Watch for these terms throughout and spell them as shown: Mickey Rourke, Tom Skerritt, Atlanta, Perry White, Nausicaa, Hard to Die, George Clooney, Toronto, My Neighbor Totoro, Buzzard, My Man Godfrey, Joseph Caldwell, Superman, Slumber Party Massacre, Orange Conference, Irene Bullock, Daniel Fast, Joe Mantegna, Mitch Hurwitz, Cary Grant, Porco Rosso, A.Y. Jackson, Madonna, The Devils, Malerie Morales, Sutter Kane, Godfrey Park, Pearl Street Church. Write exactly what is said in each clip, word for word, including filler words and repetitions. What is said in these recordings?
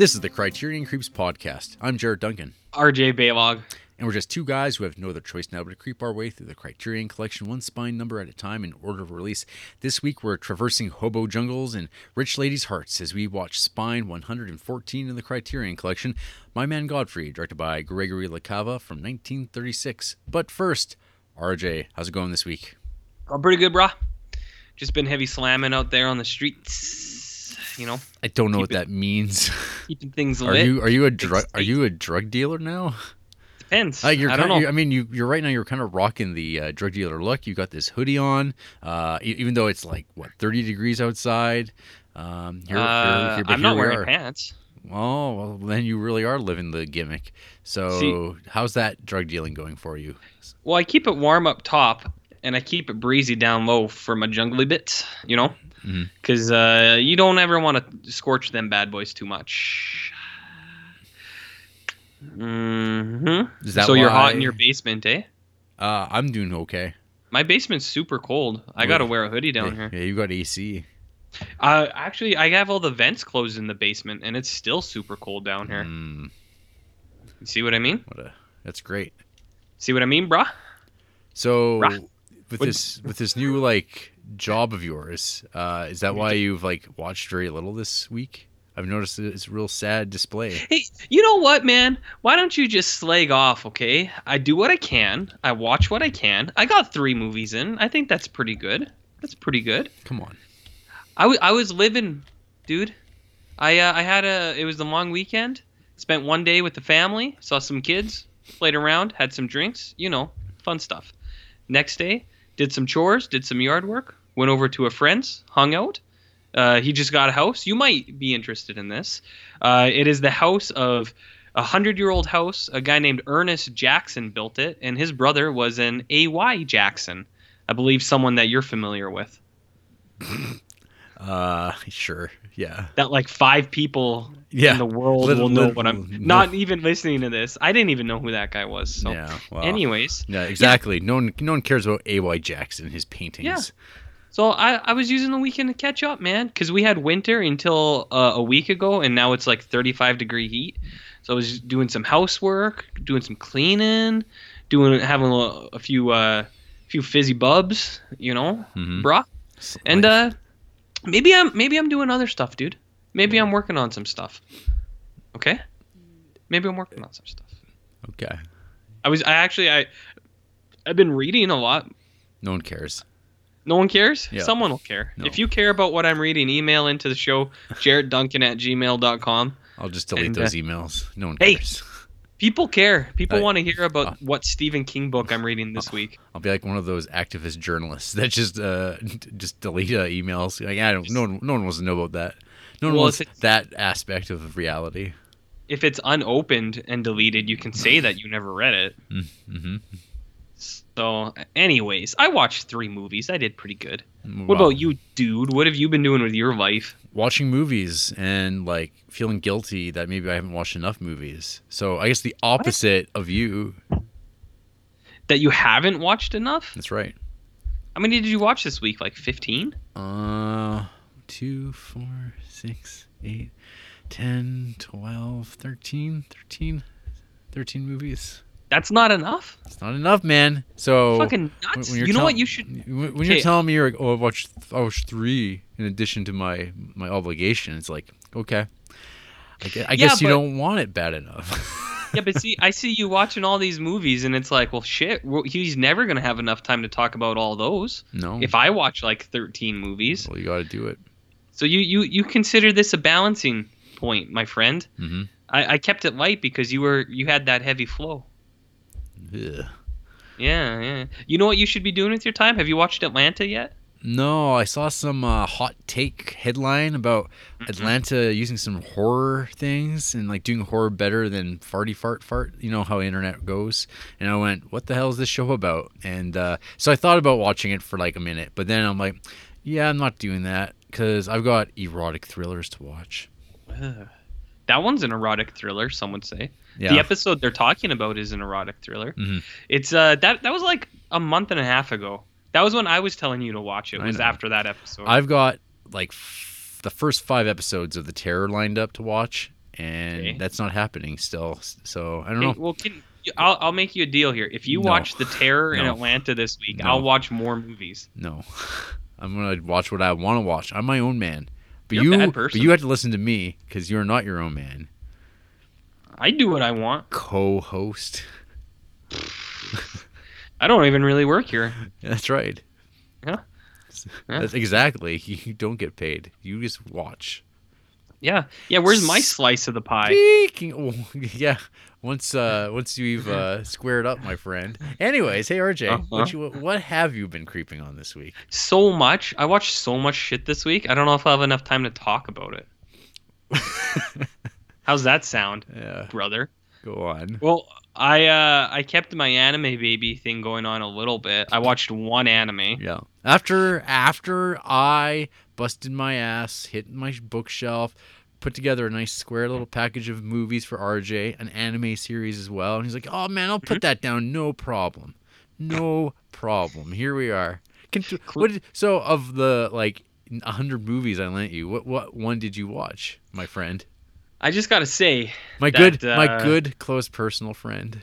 This is the Criterion Creeps Podcast. I'm Jared Duncan. R J Baylog. And we're just two guys who have no other choice now but to creep our way through the Criterion Collection one spine number at a time in order of release. This week we're traversing hobo jungles and rich ladies' hearts as we watch spine one hundred fourteen in the Criterion Collection, My Man Godfrey, directed by Gregory LaCava from nineteen thirty-six. But first, R J, how's it going this week? Oh, pretty good, brah. Just been heavy slamming out there on the streets, you know. I don't know what that means. Keeping things lit. Are you are you a drug are you a drug dealer now? Depends. Uh, you're I don't of, know. I mean, you, you're right now. You're kind of rocking the uh, drug dealer look. You got this hoodie on, uh, even though it's like what thirty degrees outside. Um, here, uh, here, here, I'm not we wearing are. pants. Oh well, then you really are living the gimmick. So See, how's that drug dealing going for you? Well, I keep it warm up top, and I keep it breezy down low for my jungly bits. You know, because mm-hmm. uh, you don't ever want to scorch them bad boys too much. Mm-hmm. Is that so why? You're hot in your basement, eh? Uh, I'm doing okay. My basement's super cold. I Wait. gotta wear a hoodie down yeah, here. Yeah, you got A C. Uh, actually, I have all the vents closed in the basement, and it's still super cold down here. Mm. You see what I mean? What a, that's great. See what I mean, brah? So brah. with what? this with this new like job of yours, uh, is that why you've like watched very little this week? I've noticed it's a real sad display. Hey, you know what, man? Why don't you just slag off, okay? I do what I can. I watch what I can. I got three movies in. I think that's pretty good. That's pretty good. Come on. I, w- I was living, dude. I uh, I had a... It was the long weekend. Spent one day with the family. Saw some kids. Played around. Had some drinks. You know, fun stuff. Next day, did some chores. Did some yard work. Went over to a friend's. Hung out. Uh, he just got a house. You might be interested in this. Uh, it is the house of a hundred-year-old house. A guy named Ernest Jackson built it, and his brother was an A Y Jackson. I believe someone that you're familiar with. Uh, sure, yeah. That like five people yeah. in the world little, will know little, what I'm... Little, not even listening to this. I didn't even know who that guy was. So, yeah, well, anyways. Yeah, exactly. Yeah. No one, no one cares about A Y Jackson, his paintings. Yeah. So I, I was using the weekend to catch up, man, because we had winter until uh, a week ago, and now it's like thirty-five degree heat. So I was doing some housework, doing some cleaning, doing having a, a few uh, few fizzy bubs, you know, mm-hmm. bruh. And uh, maybe I'm maybe I'm doing other stuff, dude. Maybe I'm working on some stuff. Okay. Maybe I'm working on some stuff. Okay. I was I actually I I've been reading a lot. No one cares. No one cares? Yeah. Someone will care. No. If you care about what I'm reading, email into the show, jared duncan at gmail dot com. I'll just delete and, those uh, emails. No one cares. Hey, people care. People uh, want to hear about uh, what Stephen King book I'm reading this uh, week. I'll be like one of those activist journalists that just uh, just delete uh, emails. Like, I don't, no, one, no one wants to know about that. No one well, wants that aspect of reality. If it's unopened and deleted, you can say that you never read it. Mm-hmm. So, anyways, I watched three movies. I did pretty good. Wow. What about you, dude? What have you been doing with your life? Watching movies and, like, feeling guilty that maybe I haven't watched enough movies. So, I guess the opposite what? of you. That you haven't watched enough? That's right. How many did you watch this week? Like, fifteen? Uh, two, four, six, eight, ten, twelve, thirteen. thirteen, thirteen movies. That's not enough. It's not enough, man. So fucking nuts. You know tell- what? You should. When, when okay. you're telling me you're like, oh, I watched, I watched three in addition to my my obligation. It's like, okay, I guess, I yeah, guess you but, don't want it bad enough. Yeah, but see, I see you watching all these movies, and it's like, well, shit, he's never gonna have enough time to talk about all those. No. If I watch like thirteen movies, well, you got to do it. So you you you consider this a balancing point, my friend. Mm-hmm. I, I kept it light because you were you had that heavy flow. Yeah, yeah. You know what you should be doing with your time? Have you watched Atlanta yet? No, I saw some uh, hot take headline about mm-hmm. Atlanta using some horror things and like doing horror better than farty fart fart. You know how internet goes. And I went, what the hell is this show about? And uh, so I thought about watching it for like a minute, but then I'm like, yeah, I'm not doing that because I've got erotic thrillers to watch. Uh, that one's an erotic thriller, some would say. Yeah. The episode they're talking about is an erotic thriller. Mm-hmm. It's uh that that was like a month and a half ago. That was when I was telling you to watch it. It was after that episode. I've got like f- the first five episodes of The Terror lined up to watch, and okay. that's not happening still. So I don't okay, know. Well, can, I'll I'll make you a deal here. If you no. watch The Terror no. in Atlanta this week, no. I'll watch more movies. No, I'm gonna watch what I want to watch. I'm my own man. But you're you, a bad person. But you have to listen to me because you're not your own man. I do what I want. Co-host. I don't even really work here. That's right. Yeah. yeah. That's exactly. You don't get paid. You just watch. Yeah. Yeah. Where's my slice of the pie? Speaking, oh, yeah. Once, uh, once you've uh, squared up, my friend. Anyways, hey R J, uh-huh. what, you, what have you been creeping on this week? So much. I watched so much shit this week. I don't know if I'll have enough time to talk about it. How's that sound, yeah. brother? Go on. Well, I uh, I kept my anime baby thing going on a little bit. I watched one anime. Yeah. After after I busted my ass, hit my bookshelf, put together a nice square little package of movies for R J, an anime series as well. And he's like, oh, man, I'll put that down. No problem. No problem. Here we are. Can, what did, so of the, like, one hundred movies I lent you, what, what one did you watch, my friend? I just gotta say, my that, good, uh, my good close personal friend.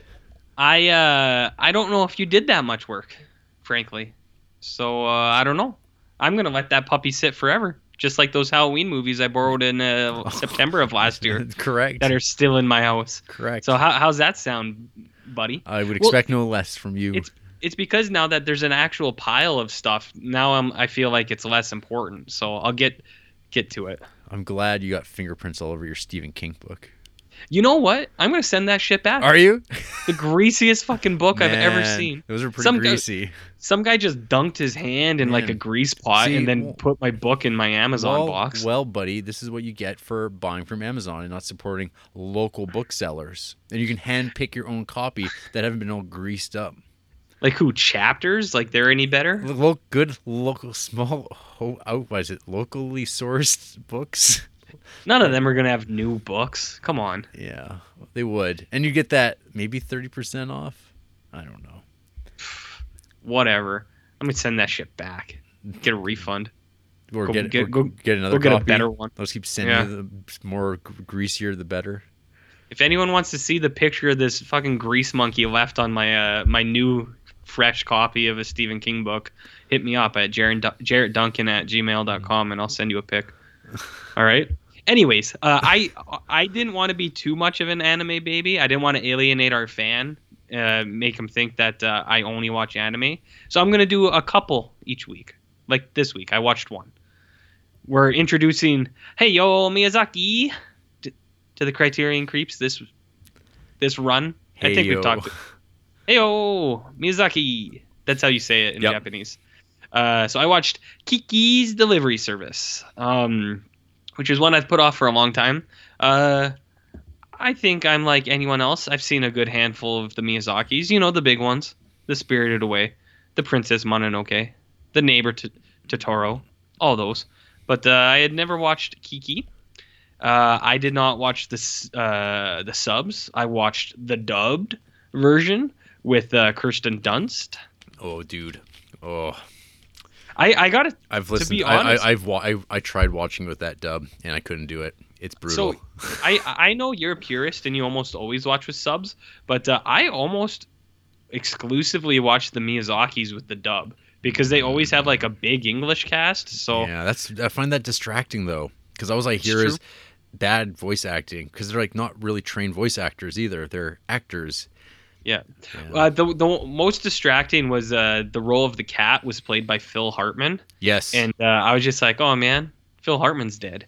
I uh, I don't know if you did that much work, frankly. So uh, I don't know. I'm gonna let that puppy sit forever, just like those Halloween movies I borrowed in uh, oh, September of last year. Correct. That are still in my house. Correct. So how how's that sound, buddy? I would expect well, no less from you. It's it's because now that there's an actual pile of stuff. Now I'm I feel like it's less important. So I'll get get to it. I'm glad you got fingerprints all over your Stephen King book. You know what? I'm going to send that shit back. Are you? The greasiest fucking book Man, I've ever seen. Those are pretty some greasy. Guy, some guy just dunked his hand in Man. like a grease pot See, and then well, put my book in my Amazon well, box. Well, buddy, this is what you get for buying from Amazon and not supporting local booksellers. And you can hand pick your own copy that haven't been all greased up. Like who? Chapters? Like they're any better? Look, good local small. Oh, oh, what is it? Locally sourced books. None of them are gonna have new books. Come on. Yeah, they would, and you get that maybe thirty percent off. I don't know. Whatever. I'm gonna send that shit back. Get a refund. Or go, get get, or go, get another. Go get copy. A better one. Let's keep sending yeah. the more greasier, the better. If anyone wants to see the picture of this fucking grease monkey left on my uh, my new. fresh copy of a Stephen King book, hit me up at Jared Duncan at gmail dot com and I'll send you a pic. All right. Anyways, uh, I I didn't want to be too much of an anime baby. I didn't want to alienate our fan, uh, make him think that uh, I only watch anime. So I'm going to do a couple each week. Like this week, I watched one. We're introducing Hayao Miyazaki to, to the Criterion Creeps this this run. Hey, I think yo. we've talked Heyo, Miyazaki. That's how you say it in yep. Japanese. Uh, so I watched Kiki's Delivery Service, um, which is one I've put off for a long time. Uh, I think I'm like anyone else. I've seen a good handful of the Miyazakis. You know, the big ones. The Spirited Away. The Princess Mononoke. The Neighbor T- Totoro. All those. But uh, I had never watched Kiki. Uh, I did not watch the, uh, the subs. I watched the dubbed version. With uh, Kirsten Dunst. Oh, dude. Oh. I, I got it. I've listened. To be honest, I, I, I've wa- I I tried watching with that dub and I couldn't do it. It's brutal. So I I know you're a purist and you almost always watch with subs, but uh, I almost exclusively watch the Miyazakis with the dub because they always have like a big English cast. So yeah, that's I find that distracting though because all I hear is bad voice acting because they're like not really trained voice actors either. They're actors. Yeah, uh, the the most distracting was uh, the role of the cat was played by Phil Hartman. Yes, and uh, I was just like, oh man, Phil Hartman's dead.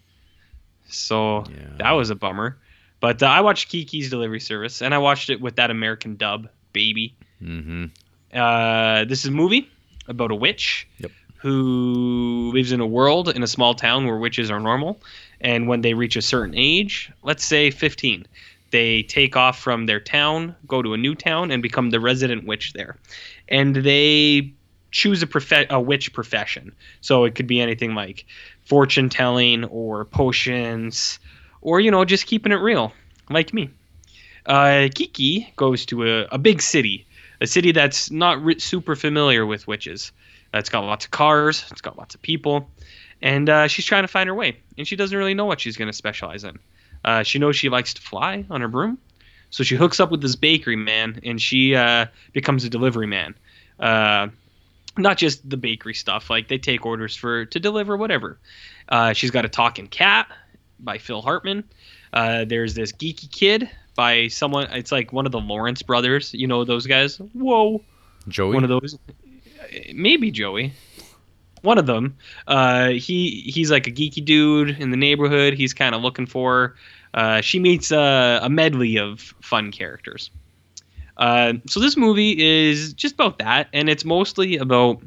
So yeah. that was a bummer. But uh, I watched Kiki's Delivery Service, and I watched it with that American dub, baby. Mm-hmm. Uh, this is a movie about a witch yep. who lives in a world in a small town where witches are normal, and when they reach a certain age, let's say fifteen. They take off from their town, go to a new town, and become the resident witch there. And they choose a, prof- a witch profession. So it could be anything like fortune-telling or potions or, you know, just keeping it real, like me. Uh, Kiki goes to a, a big city, a city that's not re- super familiar with witches. Uh, it's got lots of cars. It's got lots of people. And uh, she's trying to find her way. And she doesn't really know what she's going to specialize in. Uh, she knows she likes to fly on her broom. So she hooks up with this bakery man, and she uh, becomes a delivery man. Uh, not just the bakery stuff. Like, they take orders for to deliver whatever. Uh, she's got a talking cat by Phil Hartman. Uh, there's this geeky kid by someone. It's like one of the Lawrence brothers. You know those guys? Whoa. Joey? One of those. Maybe Joey. One of them. Uh, he he's like a geeky dude in the neighborhood. He's kind of looking for Uh, she meets uh, a medley of fun characters. Uh, so this movie is just about that, and it's mostly about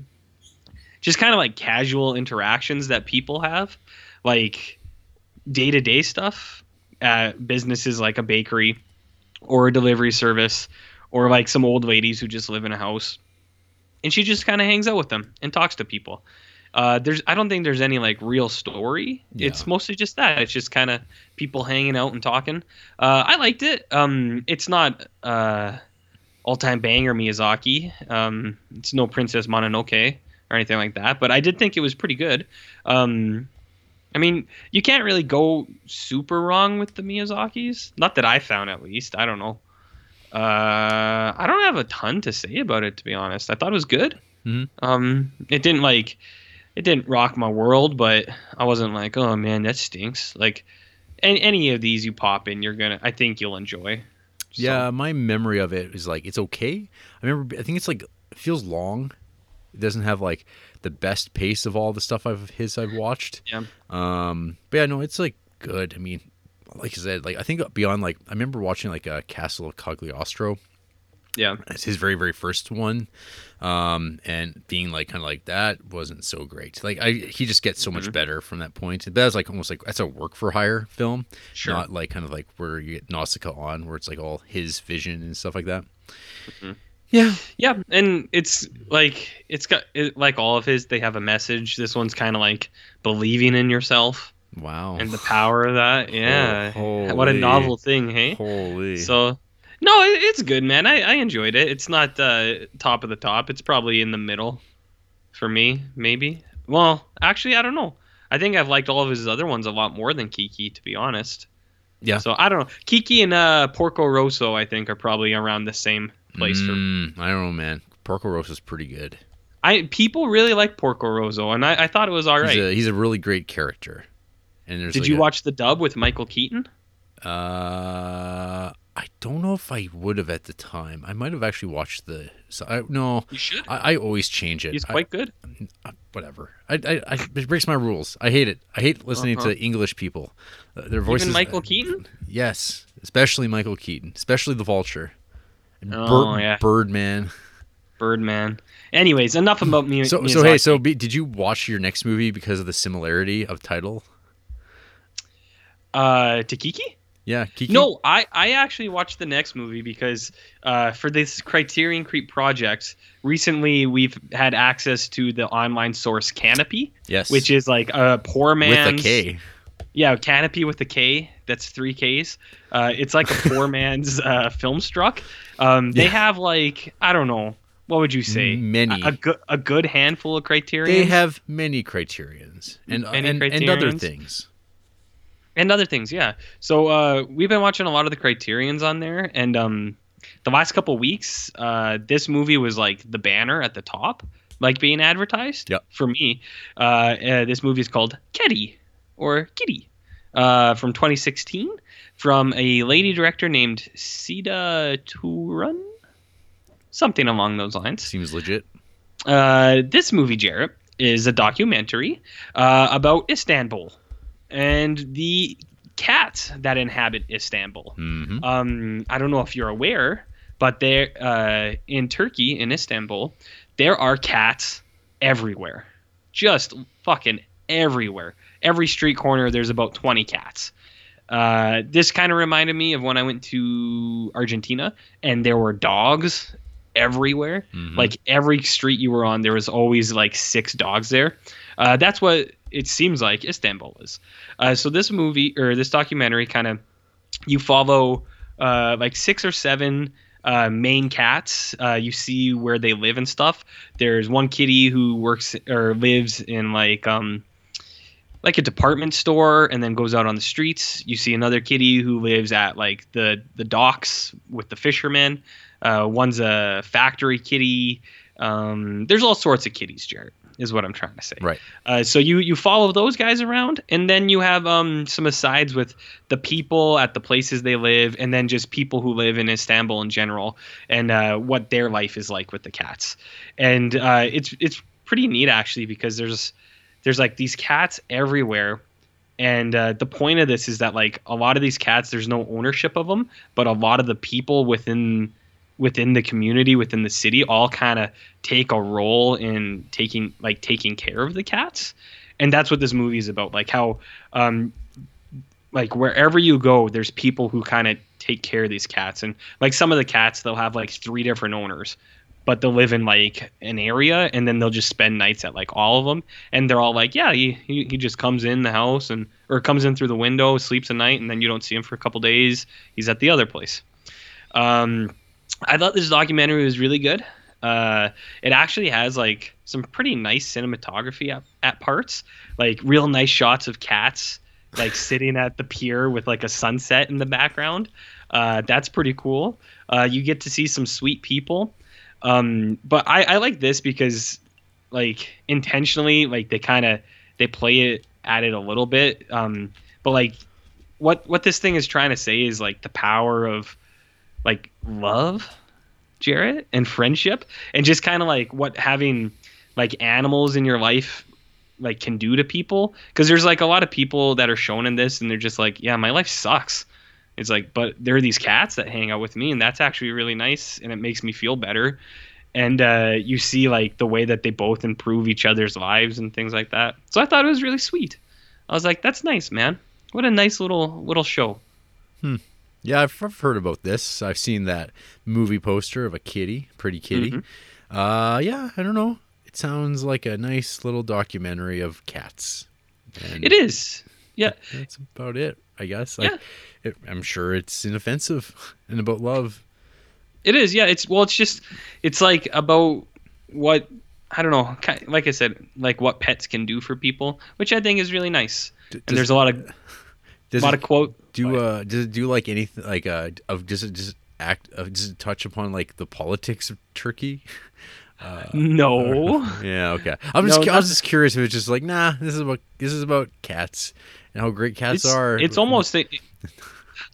just kind of like casual interactions that people have, like day-to-day stuff at businesses like a bakery or a delivery service or like some old ladies who just live in a house. And she just kind of hangs out with them and talks to people. Uh, there's, I don't think there's any like real story. Yeah. It's mostly just that. It's just kind of people hanging out and talking. Uh, I liked it. Um, it's not uh, all-time banger Miyazaki. Um, it's no Princess Mononoke or anything like that. But I did think it was pretty good. Um, I mean, you can't really go super wrong with the Miyazakis. Not that I found, at least. I don't know. Uh, I don't have a ton to say about it, to be honest. I thought it was good. Mm-hmm. Um, it didn't like... It didn't rock my world, but I wasn't like, oh, man, that stinks. Like, any, any of these you pop in, you're going to, I think you'll enjoy. So. Yeah, my memory of it is like, it's okay. I remember, I think it's like, it feels long. It doesn't have like the best pace of all the stuff I've his I've watched. Yeah. Um, but yeah, no, it's like good. I mean, like I said, like I think beyond like, I remember watching like a Castle of Cagliostro. Yeah, it's his very, very first one, um, and being like kind of like that wasn't so great. Like I, he just gets so mm-hmm. much better from that point. That was like almost like that's a work for hire film, sure. Not like kind of like where you get Nausicaa on, where it's like all his vision and stuff like that. Mm-hmm. Yeah, yeah, and it's like it's got it, like all of his. They have a message. This one's kind of like believing in yourself. Wow, and the power of that. Yeah, oh, what a novel thing, hey? Holy, so. No, it's good, man. I, I enjoyed it. It's not uh, top of the top. It's probably in the middle for me, maybe. Well, actually, I don't know. I think I've liked all of his other ones a lot more than Kiki, to be honest. Yeah. So, I don't know. Kiki and uh, Porco Rosso, I think, are probably around the same place mm, for me. I don't know, man. Porco Rosso's pretty good. I People really like Porco Rosso, and I, I thought it was all right. He's a, he's a really great character. And there's Did like you a... watch The Dub with Michael Keaton? Uh... I don't know if I would have at the time. I might have actually watched the. So I, no, you should. I, I always change it. He's quite I, good. I, whatever. I, I, I it breaks my rules. I hate it. I hate listening uh-huh. to English people. Uh, their voices. Even Michael uh, Keaton. Yes, especially Michael Keaton, especially the Vulture. And oh Bird, yeah. Birdman. Birdman. Anyways, enough about me. So Miyazaki. so hey, so B, did you watch your next movie because of the similarity of title? Uh, to Kiki? Yeah, Kiki? No, I, I actually watched the next movie because uh, for this Criterion Creep project, recently we've had access to the online source Canopy, yes, which is like a poor man's... With a K. Yeah, Canopy with a K. That's three Ks. Uh, it's like a poor man's uh, Filmstruck. Um, they yeah. have like, I don't know, what would you say? Many. A, a, go- a good handful of Criterions? They have many Criterions and, many and, criterions. and other things. And other things, yeah. So uh, we've been watching a lot of the Criterions on there, and um, the last couple weeks, uh, this movie was like the banner at the top, like being advertised yep. for me. Uh, uh, this movie is called Kitty, or Kitty, uh, from twenty sixteen, from a lady director named Seda Turan, something along those lines. Seems legit. Uh, this movie, Jarrett, is a documentary uh, about Istanbul. And the cats that inhabit Istanbul. Mm-hmm. Um, I don't know if you're aware, but there uh, in Turkey, in Istanbul, there are cats everywhere. Just fucking everywhere. Every street corner, there's about twenty cats. Uh, this kind of reminded me of when I went to Argentina, and there were dogs everywhere. Mm-hmm. Like every street you were on, there was always like six dogs there. Uh, that's what it seems like Istanbul is. Uh, so this movie or this documentary kind of you follow uh, like six or seven uh, main cats. Uh, you see where they live and stuff. There's one kitty who works or lives in like um, like a department store and then goes out on the streets. You see another kitty who lives at like the, the docks with the fishermen. Uh, one's a factory kitty. Um, there's all sorts of kitties, Jared, is what I'm trying to say. Right. Uh, so you, you follow those guys around, and then you have um, some asides with the people at the places they live, and then just people who live in Istanbul in general, and uh, what their life is like with the cats. And uh, it's it's pretty neat, actually, because there's there's like these cats everywhere. And uh, the point of this is that like a lot of these cats, there's no ownership of them, but a lot of the people within within the community, within the city, all kind of take a role in taking like taking care of the cats. And that's what this movie is about. Like how um, like wherever you go, there's people who kind of take care of these cats. And like some of the cats, they'll have like three different owners, but they'll live in like an area, and then they'll just spend nights at like all of them. And they're all like, yeah, he, he, he just comes in the house and or comes in through the window, sleeps a night, and then you don't see him for a couple days. He's at the other place. Um, I thought this documentary was really good. Uh, it actually has like some pretty nice cinematography at, at parts, like real nice shots of cats like sitting at the pier with like a sunset in the background. Uh, that's pretty cool. Uh, you get to see some sweet people. Um, but I, I like this because like intentionally, like they kind of, they play it at it a little bit. Um, but like what, what this thing is trying to say is like the power of like love, Jared, and friendship, and just kind of like what having like animals in your life like can do to people. Cause there's like a lot of people that are shown in this and they're just like, yeah, my life sucks. It's like, but there are these cats that hang out with me, and that's actually really nice, and it makes me feel better. And uh, you see like the way that they both improve each other's lives and things like that. So I thought it was really sweet. I was like, that's nice, man. What a nice little little show. Hmm. Yeah, I've heard about this. I've seen that movie poster of a kitty, pretty kitty. Mm-hmm. Uh, yeah, I don't know. It sounds like a nice little documentary of cats. And it is. Yeah. That's about it, I guess. Like, yeah. It, I'm sure it's inoffensive and about love. It is. Yeah. It's, well, it's just, it's like about what, I don't know, like I said, like what pets can do for people, which I think is really nice. Does, and there's a lot of... Does a lot of quote. Do uh, does it do like anything like uh of does it just act uh, does it touch upon like the politics of Turkey? Uh, no. Yeah. Okay. I'm just no, I was just curious if it's just like nah. This is about this is about cats and how great cats it's, are. It's almost it,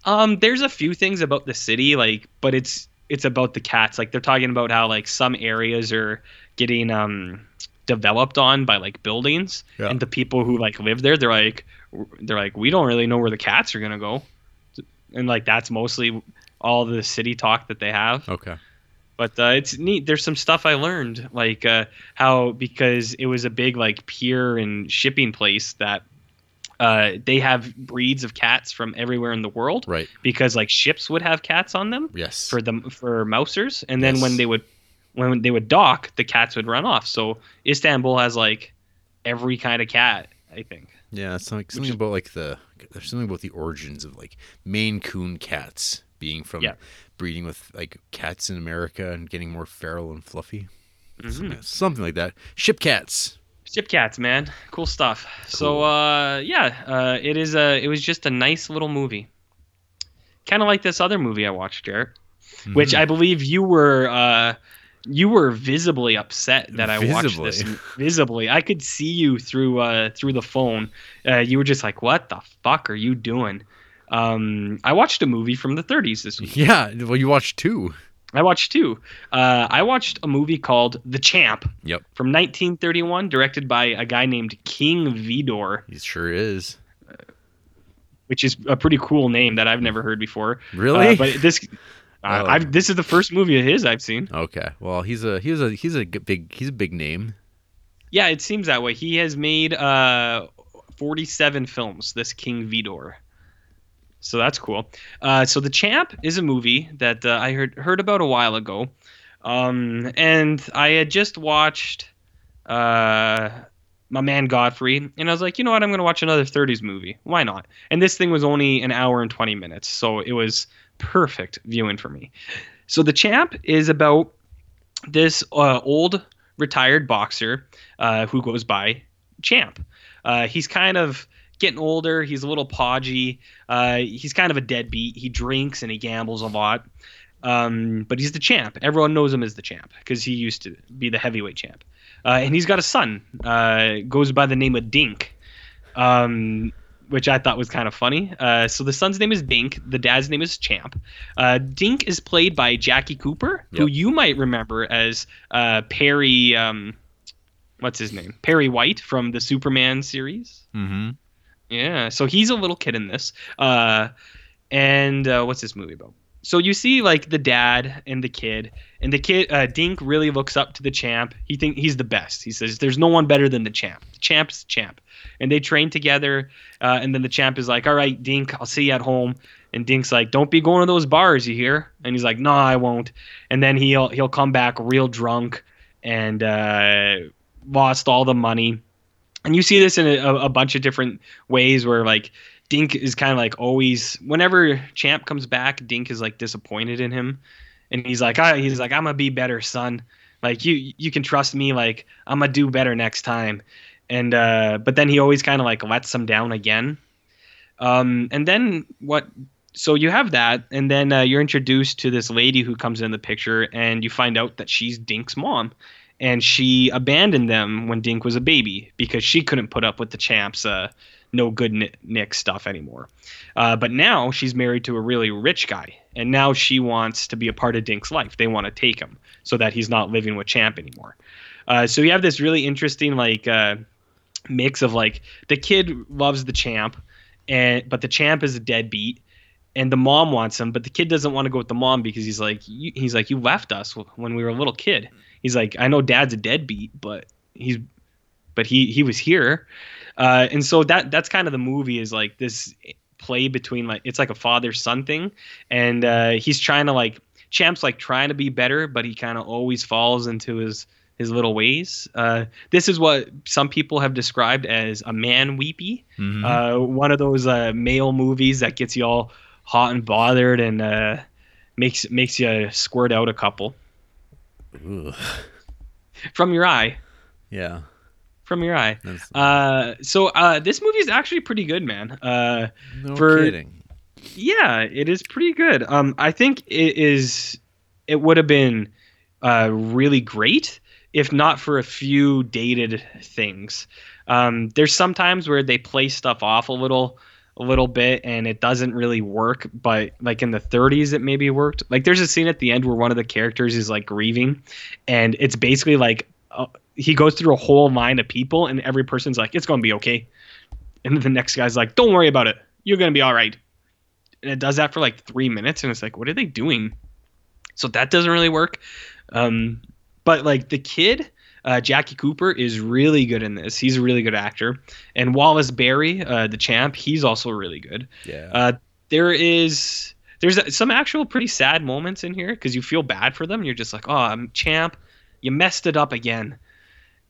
um. There's a few things about the city like, but it's it's about the cats. Like they're talking about how like some areas are getting um developed on by like buildings, yeah. and the people who like live there, they're like. They're like, we don't really know where the cats are going to go. And like, that's mostly all the city talk that they have. Okay. But uh, it's neat. There's some stuff I learned, like uh, how, because it was a big like pier and shipping place that uh, they have breeds of cats from everywhere in the world. Right. Because like ships would have cats on them. Yes. For the, for mousers. And then yes. when they would, when they would dock, the cats would run off. So Istanbul has like every kind of cat, I think. Yeah, it's like something is, about like the there's something about the origins of like Maine Coon cats being from yeah. breeding with like cats in America and getting more feral and fluffy, mm-hmm. something, something like that. Ship cats, ship cats, man, cool stuff. Cool. So uh, yeah, uh, it is a it was just a nice little movie, kind of like this other movie I watched, Jared, mm-hmm. which I believe you were. Uh, You were visibly upset that I visibly. watched this. Visibly, I could see you through uh, through the phone. Uh, you were just like, "What the fuck are you doing?" Um, I watched a movie from the thirties this week. Yeah, well, you watched two. I watched two. Uh, I watched a movie called The Champ. Yep. From nineteen thirty-one, directed by a guy named King Vidor. He sure is. Uh, which is a pretty cool name that I've never heard before. Really? Uh, but this. Uh, I've, this is the first movie of his I've seen. Okay, well, he's a he's a he's a big he's a big name. Yeah, it seems that way. He has made uh, forty-seven films. This King Vidor, so that's cool. Uh, so The Champ is a movie that uh, I heard heard about a while ago, um, and I had just watched uh, My Man Godfrey, and I was like, you know what, I'm going to watch another thirties movie. Why not? And this thing was only an hour and twenty minutes, so it was. Perfect viewing for me. So The Champ is about this uh, old retired boxer uh, who goes by Champ. Uh, he's kind of getting older. He's a little podgy. Uh, he's kind of a deadbeat. He drinks and he gambles a lot. Um, but he's the champ. Everyone knows him as the champ because he used to be the heavyweight champ. Uh, and he's got a son, uh, goes by the name of Dink, um, which I thought was kind of funny. Uh, so the son's name is Dink. The dad's name is Champ. Uh, Dink is played by Jackie Cooper, yep. who you might remember as uh, Perry. Um, what's his name? Perry White from the Superman series. Mm-hmm. Yeah. So he's a little kid in this. Uh, and uh, what's this movie about? So you see, like, the dad and the kid, and the kid, uh, Dink, really looks up to the champ. He think he's the best. He says, "There's no one better than the champ. The champ's the champ." And they train together, uh, and then the champ is like, "All right, Dink, I'll see you at home." And Dink's like, "Don't be going to those bars, you hear?" And he's like, "No, I won't." And then he'll he'll come back real drunk and uh, lost all the money. And you see this in a, a bunch of different ways where, like, Dink is kind of like always, whenever Champ comes back, Dink is like disappointed in him, and he's like, ah, he's like, "I'm gonna be better, son. Like you, you can trust me. Like I'm gonna do better next time." And uh, but then he always kind of like lets him down again. Um, and then what? So you have that, and then uh, you're introduced to this lady who comes in the picture, and you find out that she's Dink's mom, and she abandoned them when Dink was a baby because she couldn't put up with the Champ's Uh, no good Nick stuff anymore. Uh, but now she's married to a really rich guy, and now she wants to be a part of Dink's life. They want to take him so that he's not living with Champ anymore. Uh, so you have this really interesting like uh, mix of like the kid loves the Champ, and but the Champ is a deadbeat, and the mom wants him, but the kid doesn't want to go with the mom because he's like, you, he's like, "You left us when we were a little kid." He's like, "I know dad's a deadbeat, but he's, but he, he was here." Uh, and so that that's kind of the movie is like this play between like it's like a father son thing, and uh, he's trying to like Champ's like trying to be better, but he kind of always falls into his his little ways. Uh, this is what some people have described as a man weepy, mm-hmm. uh, one of those uh, male movies that gets you all hot and bothered and uh, makes makes you squirt out a couple Ugh. from your eye. Yeah. From your eye. Uh, so uh, this movie is actually pretty good, man. Uh, no for, kidding. Yeah, it is pretty good. Um, I think it is. It would have been uh, really great if not for a few dated things. Um, there's some times where they play stuff off a little, a little bit, and it doesn't really work. But like in the thirties, it maybe worked. Like there's a scene at the end where one of the characters is like grieving, and it's basically like. Uh, he goes through a whole line of people, and every person's like, "It's going to be okay." And the next guy's like, "Don't worry about it. You're going to be all right." And it does that for like three minutes. And it's like, what are they doing? So that doesn't really work. Um, but like the kid, uh, Jackie Cooper is really good in this. He's a really good actor. And Wallace Berry, uh, the champ, he's also really good. Yeah. Uh, there is, there's some actual pretty sad moments in here. Cause you feel bad for them. You're just like, "Oh, I'm champ. You messed it up again."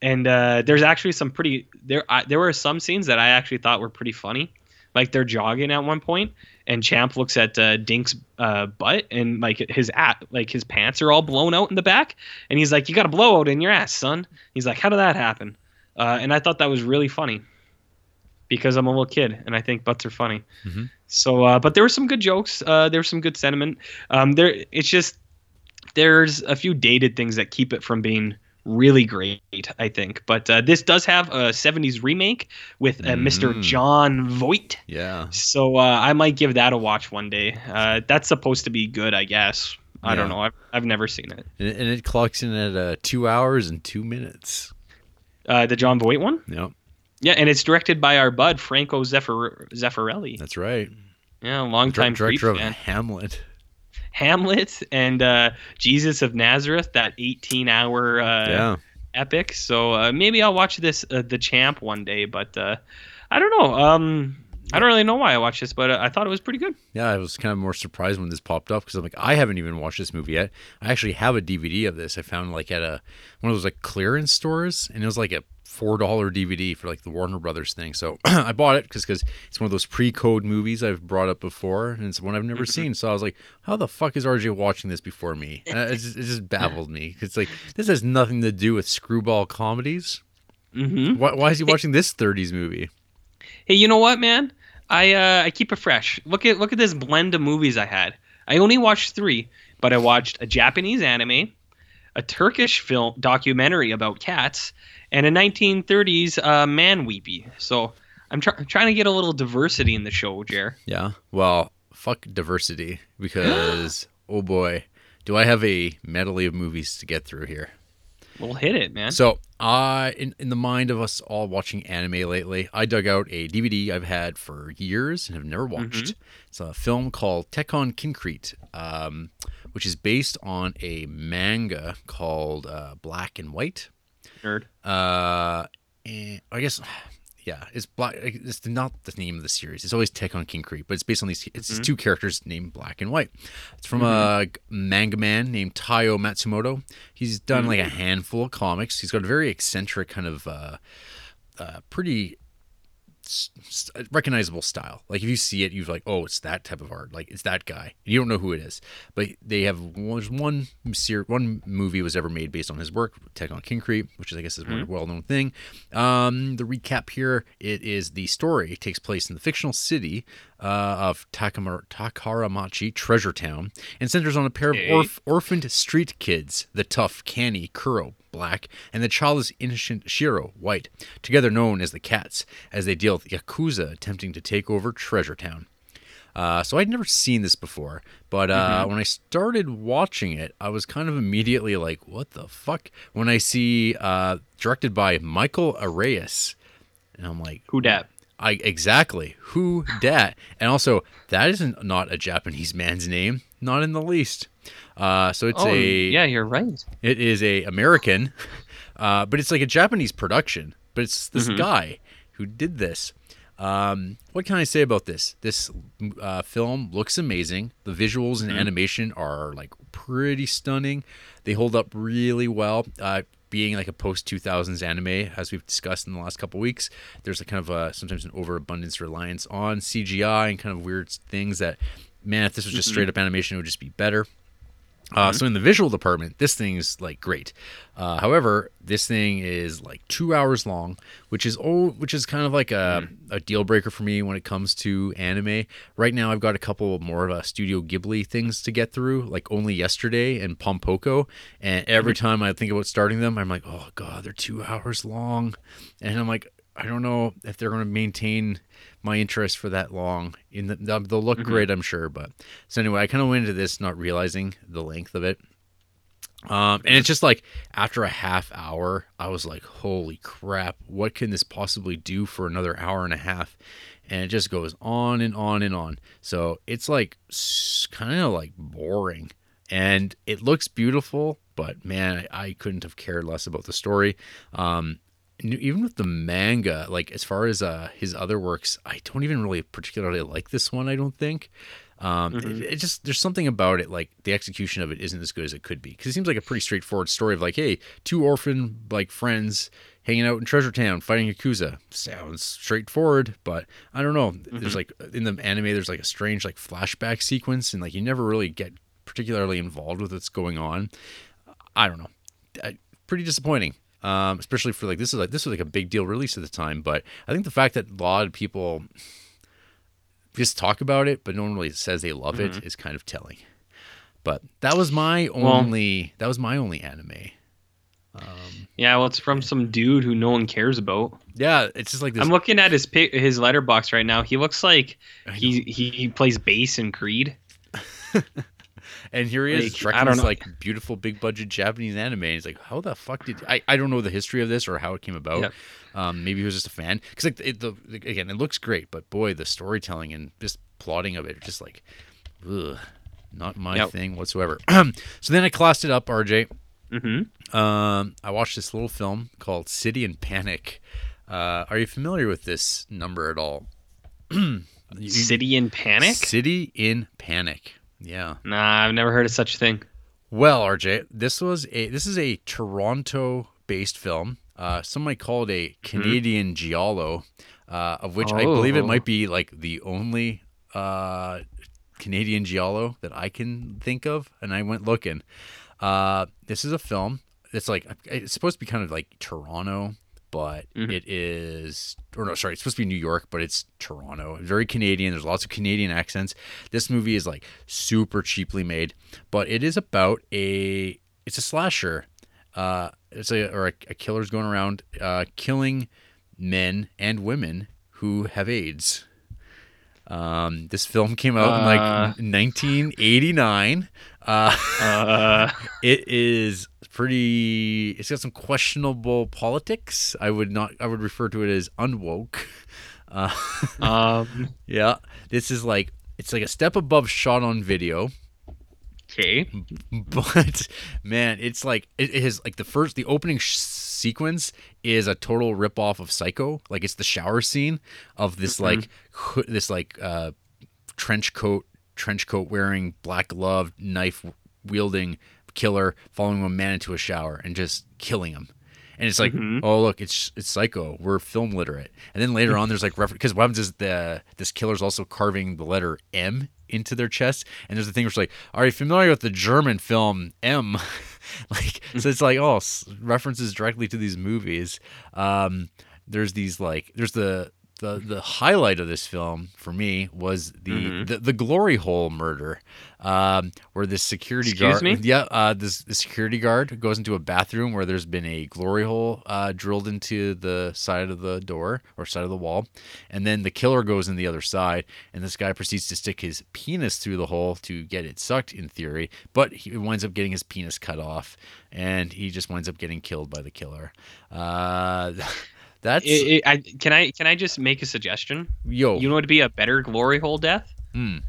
And uh, there's actually some pretty there. I, there were some scenes that I actually thought were pretty funny, like they're jogging at one point, and Champ looks at uh, Dink's uh, butt, and like his at like his pants are all blown out in the back, and he's like, "You got a blowout in your ass, son." He's like, "How did that happen?" Uh, and I thought that was really funny, because I'm a little kid, and I think butts are funny. Mm-hmm. So, uh, but there were some good jokes. Uh, there was some good sentiment. Um, there, it's just there's a few dated things that keep it from being really great, I think. But uh, this does have a seventies remake with uh, mm. Mister John Voight. Yeah. So uh, I might give that a watch one day. Uh, that's supposed to be good, I guess. I yeah. don't know. I've, I've never seen it. And, and it clocks in at uh, two hours and two minutes. Uh, the John Voight one? Yep. Yeah, and it's directed by our bud, Franco Zeffir- Zeffirelli. That's right. Yeah, longtime director Creep of fan. Hamlet. Hamlet and uh, Jesus of Nazareth, that eighteen-hour uh, yeah. epic. So uh, maybe I'll watch this, uh, The Champ, one day. But uh, I don't know. Um, I don't really know why I watched this, but uh, I thought it was pretty good. Yeah, I was kind of more surprised when this popped up because I'm like, I haven't even watched this movie yet. I actually have a D V D of this. I found like at a one of those like clearance stores, and it was like a four dollar D V D for like the Warner Brothers thing. So I bought it because because it's one of those pre-code movies I've brought up before, and it's one I've never seen. So I was like, how the fuck is R J watching this before me? Uh, it, just, it just baffled me. It's like, this has nothing to do with screwball comedies. Mm-hmm. Why, why is he hey, watching this thirties movie? Hey, you know what, man? I uh, I keep it fresh. Look at look at this blend of movies I had. I only watched three, but I watched a Japanese anime, a Turkish film documentary about cats, and a nineteen thirties uh, man weepy. So I'm, try- I'm trying to get a little diversity in the show, Jer. Yeah. Well, fuck diversity because oh boy, do I have a medley of movies to get through here. We'll hit it, man. So, uh, in, in the mind of us all watching anime lately, I dug out a D V D I've had for years and have never watched. Mm-hmm. It's a film called Tekkonkinkreet, um, which is based on a manga called uh, Black and White. Nerd. Uh, and I guess, yeah, it's Black. It's not the name of the series. It's always Tekkonkinkreet, but it's based on these. It's mm-hmm. two characters named Black and White. It's from mm-hmm. a manga man named Taiyo Matsumoto. He's done mm-hmm. like a handful of comics. He's got a very eccentric kind of, uh, uh, pretty st- recognizable style. Like if you see it, you've like, oh, it's that type of art. Like it's that guy. And you don't know who it is, but they have one. One, ser- one movie was ever made based on his work, Tekkonkinkreet, which is I guess is mm-hmm. a well-known thing. Um, the recap here: it is the story it takes place in the fictional city uh, of Takama- Takaramachi, Treasure Town, and centers on a pair hey. of orf- orphaned street kids, the tough Kanny Kuro, Black, and the childless innocent Shiro, White, together known as the Cats, as they deal with Yakuza attempting to take over Treasure Town. Uh, so I'd never seen this before, but uh, mm-hmm. when I started watching it, I was kind of immediately like, what the fuck? When I see uh, directed by Michael Arreas, and I'm like, who dat? I exactly, who dat? And also, that isn't not a Japanese man's name, not in the least. Uh, so it's oh, a yeah, you're right. It is a American, uh, but it's like a Japanese production. But it's this mm-hmm. guy who did this. Um, what can I say about this? This uh, film looks amazing. The visuals and mm-hmm. animation are like pretty stunning. They hold up really well. Uh, being like a post two thousands anime, as we've discussed in the last couple weeks, there's a kind of a, sometimes an overabundance reliance on C G I and kind of weird things that, man, if this was just mm-hmm. straight up animation, it would just be better. Uh, mm-hmm. So in the visual department, this thing's like great. Uh, however, this thing is like two hours long, which is oh, which is kind of like a, mm-hmm. a deal breaker for me when it comes to anime. Right now, I've got a couple more of uh, Studio Ghibli things to get through, like Only Yesterday and Pompoko. And every mm-hmm. time I think about starting them, I'm like, oh god, they're two hours long, and I'm like, I don't know if they're going to maintain my interest for that long. In the, they'll look mm-hmm. great, I'm sure. But so anyway, I kind of went into this not realizing the length of it. Um, and it's just like after a half hour, I was like, holy crap, what can this possibly do for another hour and a half? And it just goes on and on and on. So it's like kind of like boring. And it looks beautiful, but man, I, I couldn't have cared less about the story. Um, Even with the manga, like as far as uh, his other works, I don't even really particularly like this one, I don't think. Um, mm-hmm. it, it just there's something about it, like the execution of it isn't as good as it could be. Because it seems like a pretty straightforward story of like, hey, two orphan like friends hanging out in Treasure Town fighting Yakuza. Sounds straightforward, but I don't know. Mm-hmm. There's like in the anime, there's like a strange like flashback sequence, and like you never really get particularly involved with what's going on. I don't know. I, pretty disappointing. Um, especially for like this is like this was like a big deal release at the time, but I think the fact that a lot of people just talk about it, but no one really says they love mm-hmm. it, is kind of telling. But that was my only well, that was my only anime. Um, yeah, well, it's from some dude who no one cares about. Yeah, it's just like this. I'm looking at his his letterbox right now. He looks like he he plays bass in Creed. And here he is, like, I don't know, like beautiful big budget Japanese anime. And he's like, how the fuck did I? I don't know the history of this or how it came about. Yep. Um, maybe he was just a fan because like it, the, again, it looks great, but boy, the storytelling and just plotting of it are just like, ugh, not my yep. thing whatsoever. So then I classed it up, R J. Mm-hmm. Um, I watched this little film called City in Panic. Uh, are you familiar with this number at all? City in Panic. City in Panic. Yeah. Nah, I've never heard of such a thing. Well, R J, this was a this is a Toronto-based film. Uh, some might call it a Canadian mm-hmm. giallo, uh, of which oh. I believe it might be like the only uh, Canadian giallo that I can think of. And I went looking. Uh, this is a film that's like it's supposed to be kind of like Toronto but mm-hmm. it is, or no, sorry, it's supposed to be New York, but it's Toronto. Very Canadian. There's lots of Canadian accents. This movie is like super cheaply made, but it is about a, it's a slasher. Uh, it's a, or a, a killer's going around uh, killing men and women who have AIDS. Um, this film came out uh, in like nineteen eighty-nine. Uh, uh, it is pretty, it's got some questionable politics. I would not, I would refer to it as unwoke. Uh, um, yeah, this is like, it's like a step above shot on video. Okay. But man, it's like, it is like the first, the opening sh- sequence is a total ripoff of Psycho. Like it's the shower scene of this mm-hmm. like this like uh, trench coat trench coat wearing, black glove, knife wielding killer following a man into a shower and just killing him. And it's like, mm-hmm. oh look, it's it's Psycho. We're film literate. And then later on, there's like reference because what happens is the this killer's also carving the letter M into their chest. And there's the thing where it's like, are you familiar with the German film M? Like, so it's like, oh, references directly to these movies. Um, there's these like, there's the the the highlight of this film for me was the mm-hmm. the, the glory hole murder, um, where this security Excuse guard, me? yeah, uh, this the security guard goes into a bathroom where there's been a glory hole uh, drilled into the side of the door or side of the wall, and then the killer goes in the other side, and this guy proceeds to stick his penis through the hole to get it sucked in theory, but he winds up getting his penis cut off, and he just winds up getting killed by the killer. Uh, That's it, it, I, can I can I just make a suggestion? Yo, you know what would be a better glory hole death? Mm.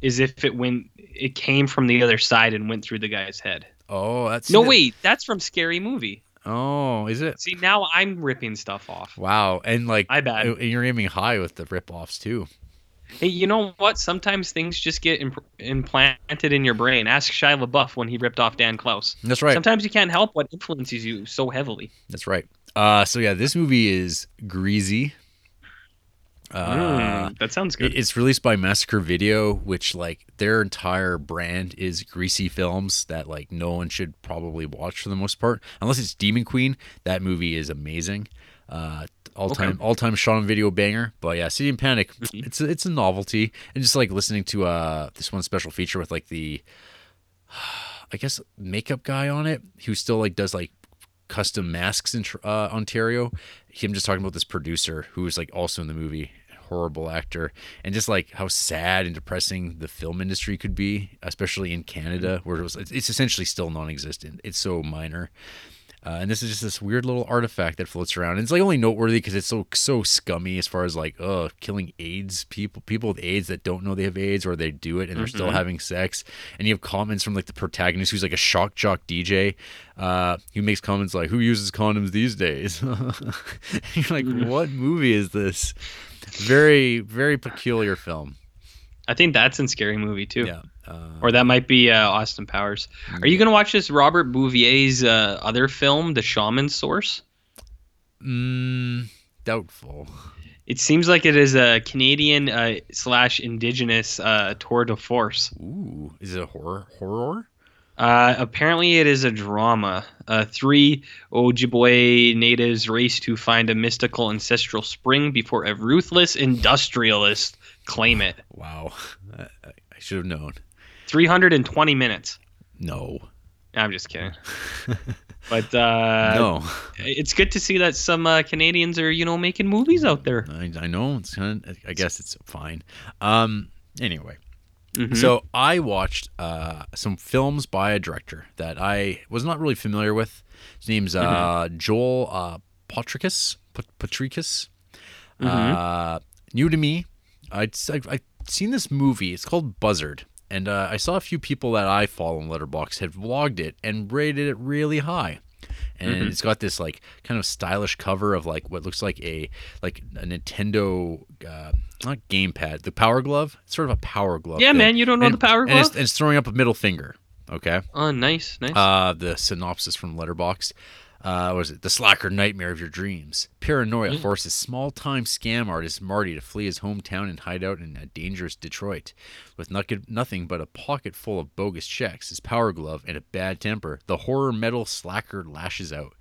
Is if it went, it came from the other side and went through the guy's head. Oh, that's no it. wait, that's from Scary Movie. Oh, is it? See, now I'm ripping stuff off. Wow, and like I bet you're aiming high with the ripoffs too. Hey, you know what? Sometimes things just get imp- implanted in your brain. Ask Shia LaBeouf when he ripped off Dan Klaus. That's right. Sometimes you can't help what influences you so heavily. That's right. Uh, so yeah, this movie is greasy. Uh, mm, that sounds good. It's released by Massacre Video, which like their entire brand is greasy films that like no one should probably watch for the most part, unless it's Demon Queen. That movie is amazing. Uh, all time, okay. all time shot on video banger. But yeah, City in Panic, it's a, it's a novelty, and just like listening to uh this one special feature with like the, I guess makeup guy on it who still like does like custom masks in uh, Ontario. Him just talking about this producer who is like also in the movie, horrible actor, and just like how sad and depressing the film industry could be, especially in Canada where it was it's essentially still non-existent. It's so minor. Uh, and this is just this weird little artifact that floats around. And it's like only noteworthy because it's so so scummy as far as like, oh, killing AIDS people, people with AIDS that don't know they have AIDS or they do it and they're mm-hmm. still having sex. And you have comments from like the protagonist who's like a shock jock D J uh, who makes comments like, who uses condoms these days? You're like, what movie is this? Very, very peculiar film. I think that's in Scary Movie too. Yeah. Uh, or that might be uh, Austin Powers. Are yeah. you going to watch this Robert Bouvier's uh, other film, The Shaman Source? Mm, doubtful. It seems like it is a Canadian uh, slash indigenous uh, tour de force. Ooh, is it a horror? Horror? Uh, apparently it is a drama. Uh, three Ojibwe natives race to find a mystical ancestral spring before a ruthless industrialist claim it. Wow. I, I should have known. three hundred twenty minutes. No. I'm just kidding. But uh, no. It's good to see that some uh, Canadians are, you know, making movies out there. I, I know. It's kind of, I guess it's fine. Um. Anyway. Mm-hmm. So I watched uh, some films by a director that I was not really familiar with. His name's uh, mm-hmm. Joel uh, Patrickas. Patrickas. Mm-hmm. Uh, new to me. I'd, I've seen this movie. It's called Buzzard. And uh, I saw a few people that I follow on Letterboxd had vlogged it and rated it really high. And mm-hmm. it's got this like kind of stylish cover of like what looks like a like a Nintendo uh, not gamepad, the Power Glove. It's sort of a Power Glove. Yeah, thing. Man, you don't know and, the Power Glove. And it's, and it's throwing up a middle finger. Okay. Oh, nice, nice. Uh, the synopsis from Letterboxd. Uh, what is it? The slacker nightmare of your dreams. Paranoia mm-hmm. forces small-time scam artist Marty to flee his hometown and hide out in a dangerous Detroit. With nothing but a pocket full of bogus checks, his power glove, and a bad temper, the horror metal slacker lashes out.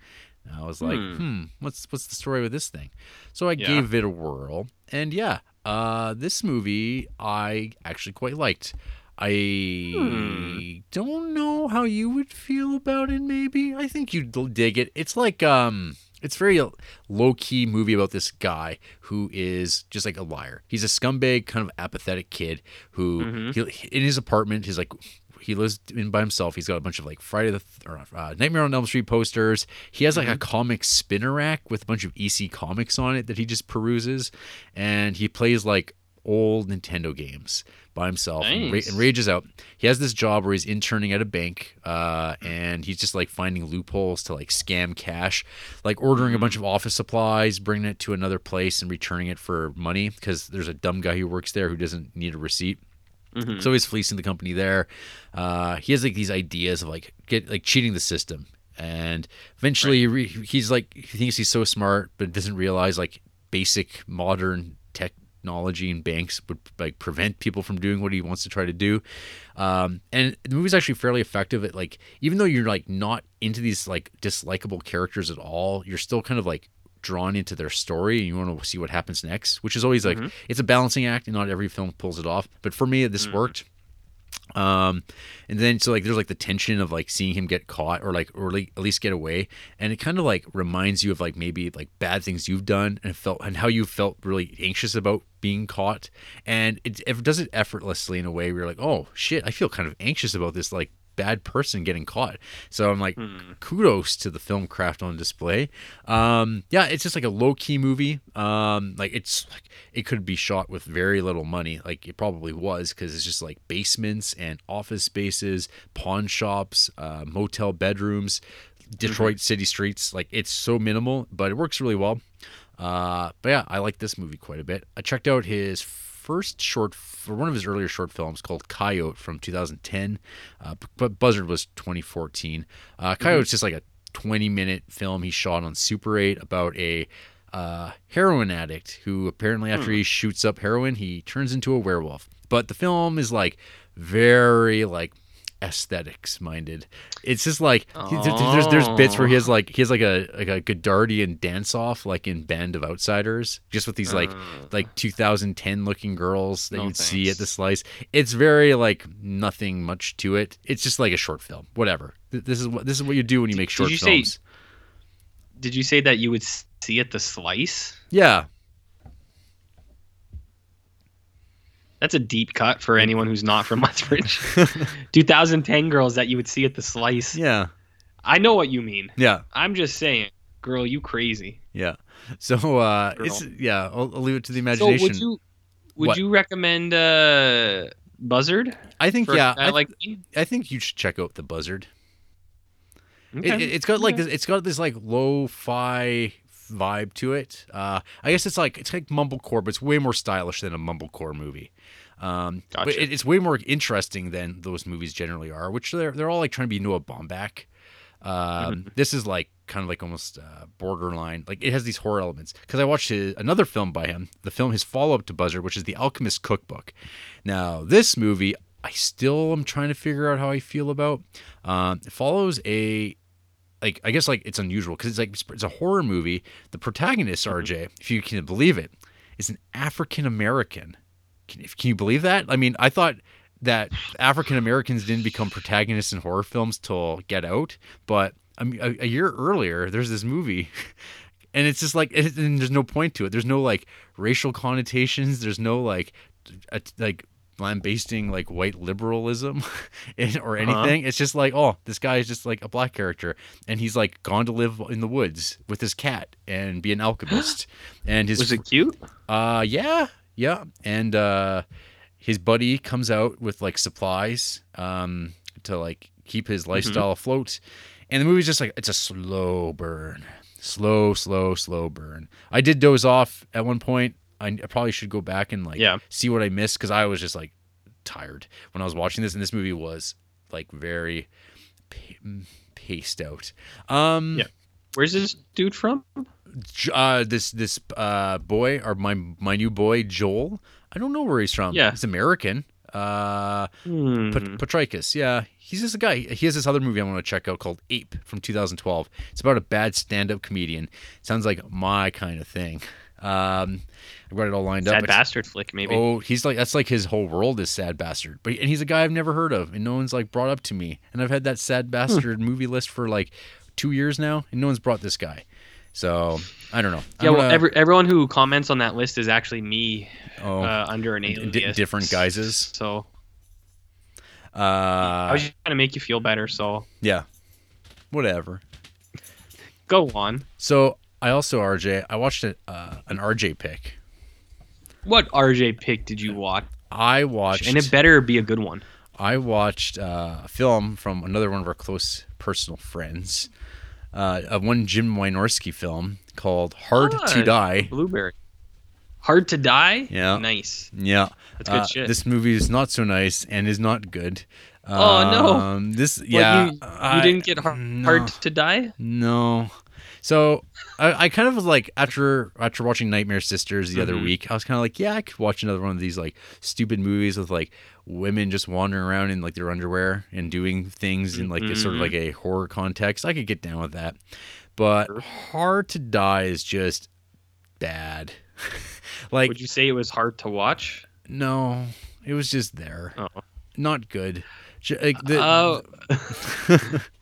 And I was like, hmm. hmm, what's what's the story with this thing? So I yeah. gave it a whirl. And yeah, uh, this movie I actually quite liked. I hmm. don't know how you would feel about it, maybe. I think you'd dig it. It's like, um, it's very low-key movie about this guy who is just like a liar. He's a scumbag, kind of apathetic kid who, mm-hmm. he, in his apartment, he's like... He lives in by himself. He's got a bunch of like Friday the th- or uh, Nightmare on Elm Street posters. He has like mm-hmm. a comic spinner rack with a bunch of E C comics on it that he just peruses, and he plays like old Nintendo games by himself nice. and, ra- and rages out. He has this job where he's interning at a bank, uh, and he's just like finding loopholes to like scam cash, like ordering mm-hmm. a bunch of office supplies, bringing it to another place, and returning it for money because there's a dumb guy who works there who doesn't need a receipt. Mm-hmm. So he's fleecing the company there. Uh, he has like these ideas of like get like cheating the system, and eventually right. he re- he's like he thinks he's so smart, but doesn't realize like basic modern technology and banks would like prevent people from doing what he wants to try to do. Um, and the movie's actually fairly effective at like even though you're like not into these like dislikable characters at all, you're still kind of like drawn into their story and you want to see what happens next, which is always like mm-hmm. it's a balancing act and not every film pulls it off, but for me this mm-hmm. worked. Um and then so like there's like the tension of like seeing him get caught or like or like, at least get away, and it kind of like reminds you of like maybe like bad things you've done and felt and how you felt really anxious about being caught, and it, it does it effortlessly in a way where you're like, oh shit, I feel kind of anxious about this like bad person getting caught. So I'm like, mm. kudos to the film craft on display. Um, yeah, it's just like a low-key movie. Um, like it's like it could be shot with very little money. Like it probably was because it's just like basements and office spaces, pawn shops, uh, motel bedrooms, Detroit mm-hmm. city streets. Like it's so minimal, but it works really well. Uh, but yeah, I like this movie quite a bit. I checked out his first short, for one of his earlier short films called Coyote from two thousand ten, uh, but Buzzard was twenty fourteen. Uh, Coyote's just like a twenty minute film he shot on Super eight about a uh, heroin addict who apparently after he shoots up heroin, he turns into a werewolf. But the film is like very like aesthetics minded. It's just like oh. there's there's bits where he has like he has like a like a Godardian dance off like in Band of Outsiders, just with these like uh. like two thousand ten looking girls that no you'd thanks. see at the Slice. It's very like nothing much to it. It's just like a short film. Whatever. This is what this is what you do when you make did, short did you films. Say, did you say that you would see at the Slice? Yeah. That's a deep cut for anyone who's not from Lethbridge. two thousand ten girls that you would see at the Slice. Yeah. I know what you mean. Yeah. I'm just saying, girl, you crazy. Yeah. So, uh, girl. it's, yeah, I'll, I'll leave it to the imagination. So would you, would what? you recommend, uh, Buzzard? I think, for, yeah. I, like th- I think you should check out the Buzzard. Okay. It, it, it's got like okay. this, it's got this like lo-fi vibe to it. Uh, I guess it's like it's like mumblecore, but it's way more stylish than a mumblecore movie. Um, gotcha. But it, it's way more interesting than those movies generally are, which they're they're all like trying to be Noah Baumbach. Um, mm-hmm. This is like kind of like almost uh, borderline. Like it has these horror elements. Because I watched his, another film by him, the film his follow up to Buzzard, which is The Alchemist Cookbook. Now this movie, I still am trying to figure out how I feel about. Um, it follows a. Like I guess like it's unusual because it's like it's a horror movie. The protagonist, mm-hmm. R J, if you can believe it, is an African American. Can, can you believe that? I mean, I thought that African Americans didn't become protagonists in horror films till Get Out, but I mean, a, a year earlier, there's this movie, and it's just like it, and there's no point to it. There's no like racial connotations. There's no like a, like. lambasting like white liberalism or anything. Uh-huh. It's just like, oh, this guy is just like a black character and he's like gone to live in the woods with his cat and be an alchemist. And his was it cute? Uh yeah. Yeah. And uh his buddy comes out with like supplies um to like keep his lifestyle mm-hmm. afloat. And the movie's just like it's a slow burn. Slow, slow, slow burn. I did doze off at one point. I probably should go back and like yeah. see what I missed because I was just like tired when I was watching this, and this movie was like very p- paced out. Um, yeah, where's this dude from? Uh, this this uh boy or my my new boy Joel. I don't know where he's from. Yeah, he's American. Uh, hmm. Petraikas, yeah. He's just a guy. He has this other movie I want to check out called Ape from two thousand twelve. It's about a bad stand-up comedian. Sounds like my kind of thing. Um, I've got it all lined sad up. Sad bastard flick, maybe. Oh, he's like that's like his whole world is sad bastard. But and he's a guy I've never heard of, and no one's like brought up to me. And I've had that sad bastard hmm. movie list for like two years now, and no one's brought this guy. So I don't know. Yeah, I'm well, gonna... every, everyone who comments on that list is actually me oh, uh, under an alias, d- different guises. So. Uh, I was just trying to make you feel better, so... Yeah. Whatever. Go on. So, I also, R J, I watched a, uh, an R J pick. What R J pick did you watch? I watched... And it better be a good one. I watched uh, a film from another one of our close personal friends. Uh, of one Jim Wynorski film called Hard ah, to Die. Blueberry. Hard to Die? Yeah. Nice. Yeah. That's good uh, shit. This movie is not so nice and is not good. Oh, no. Um, this, well, yeah. You, you I, didn't get hard, no, hard to Die? No. So I, I kind of was like, after after watching Nightmare Sisters the mm-hmm. other week, I was kind of like, yeah, I could watch another one of these like stupid movies with like women just wandering around in like their underwear and doing things mm-hmm. in like a sort of like a horror context. I could get down with that. But sure. Hard to Die is just bad. Like, would you say it was hard to watch? No, it was just there. Oh. Not good. Like the, oh,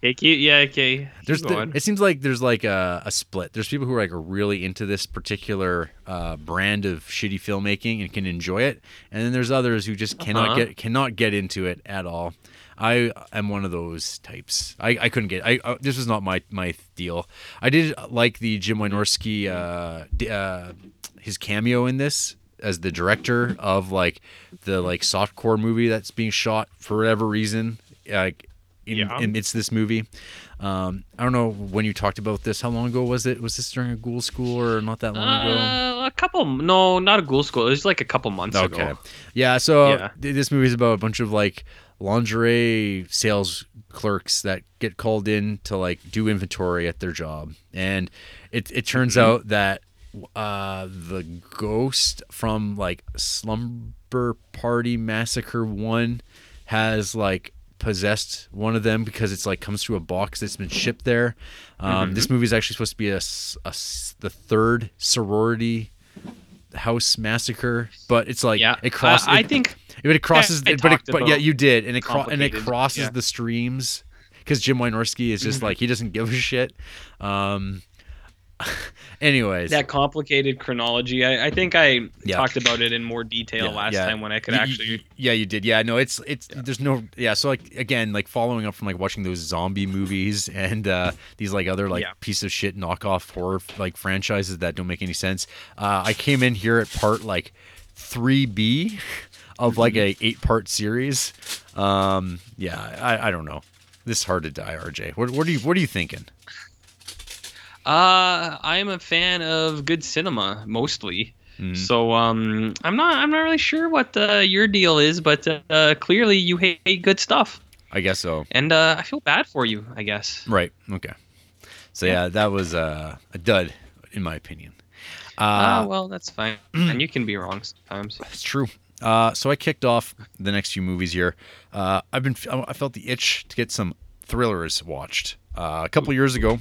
hey, keep, yeah, okay. There's the, it seems like there's like a, a split. There's people who are like really into this particular uh, brand of shitty filmmaking and can enjoy it, and then there's others who just cannot uh-huh. get cannot get into it at all. I am one of those types. I, I couldn't get. I, I this was not my, my deal. I did like the Jim Wynorski, uh, uh, his cameo in this as the director of like the like softcore movie that's being shot for whatever reason. Like in, yeah. in, it's this movie. Um, I don't know when you talked about this. How long ago was it? Was this during a ghoul school or not that long uh, ago? A couple. No, not a ghoul school. It was like a couple months okay. ago. Yeah. So yeah. this movie is about a bunch of like lingerie sales clerks that get called in to like do inventory at their job, and it it turns mm-hmm. out that uh, the ghost from like Slumber Party Massacre One has like possessed one of them because it's like comes through a box that's been shipped there. Um, mm-hmm. This movie is actually supposed to be a, a the third sorority house massacre, but it's like yeah. it crosses. Uh, I it, think. But it crosses, I, I but, it, but yeah, you did, and it cro- and it crosses yeah. the streams because Jim Wynorski is just like he doesn't give a shit. Um, anyways, that complicated chronology. I, I think I yeah. talked about it in more detail yeah, last yeah. time when I could you, actually. You, yeah, you did. Yeah, no, it's it's yeah. there's no yeah. So like again, like following up from like watching those zombie movies and uh, these like other like yeah. piece of shit knockoff horror like franchises that don't make any sense. Uh, I came in here at part like three B. Of like a eight part series, um, yeah, I, I don't know. This is Hard to Die, R J. What what are you what are you thinking? Uh, I'm a fan of good cinema mostly, mm. so um, I'm not I'm not really sure what uh, your deal is, but uh, clearly you hate, hate good stuff. I guess so. And uh, I feel bad for you. I guess. Right. Okay. So yeah, that was uh, a dud in my opinion. Ah, uh, uh, well, that's fine. And you can be wrong sometimes. It's true. Uh, so I kicked off the next few movies here. Uh, I've been I felt the itch to get some thrillers watched. Uh, a couple years ago,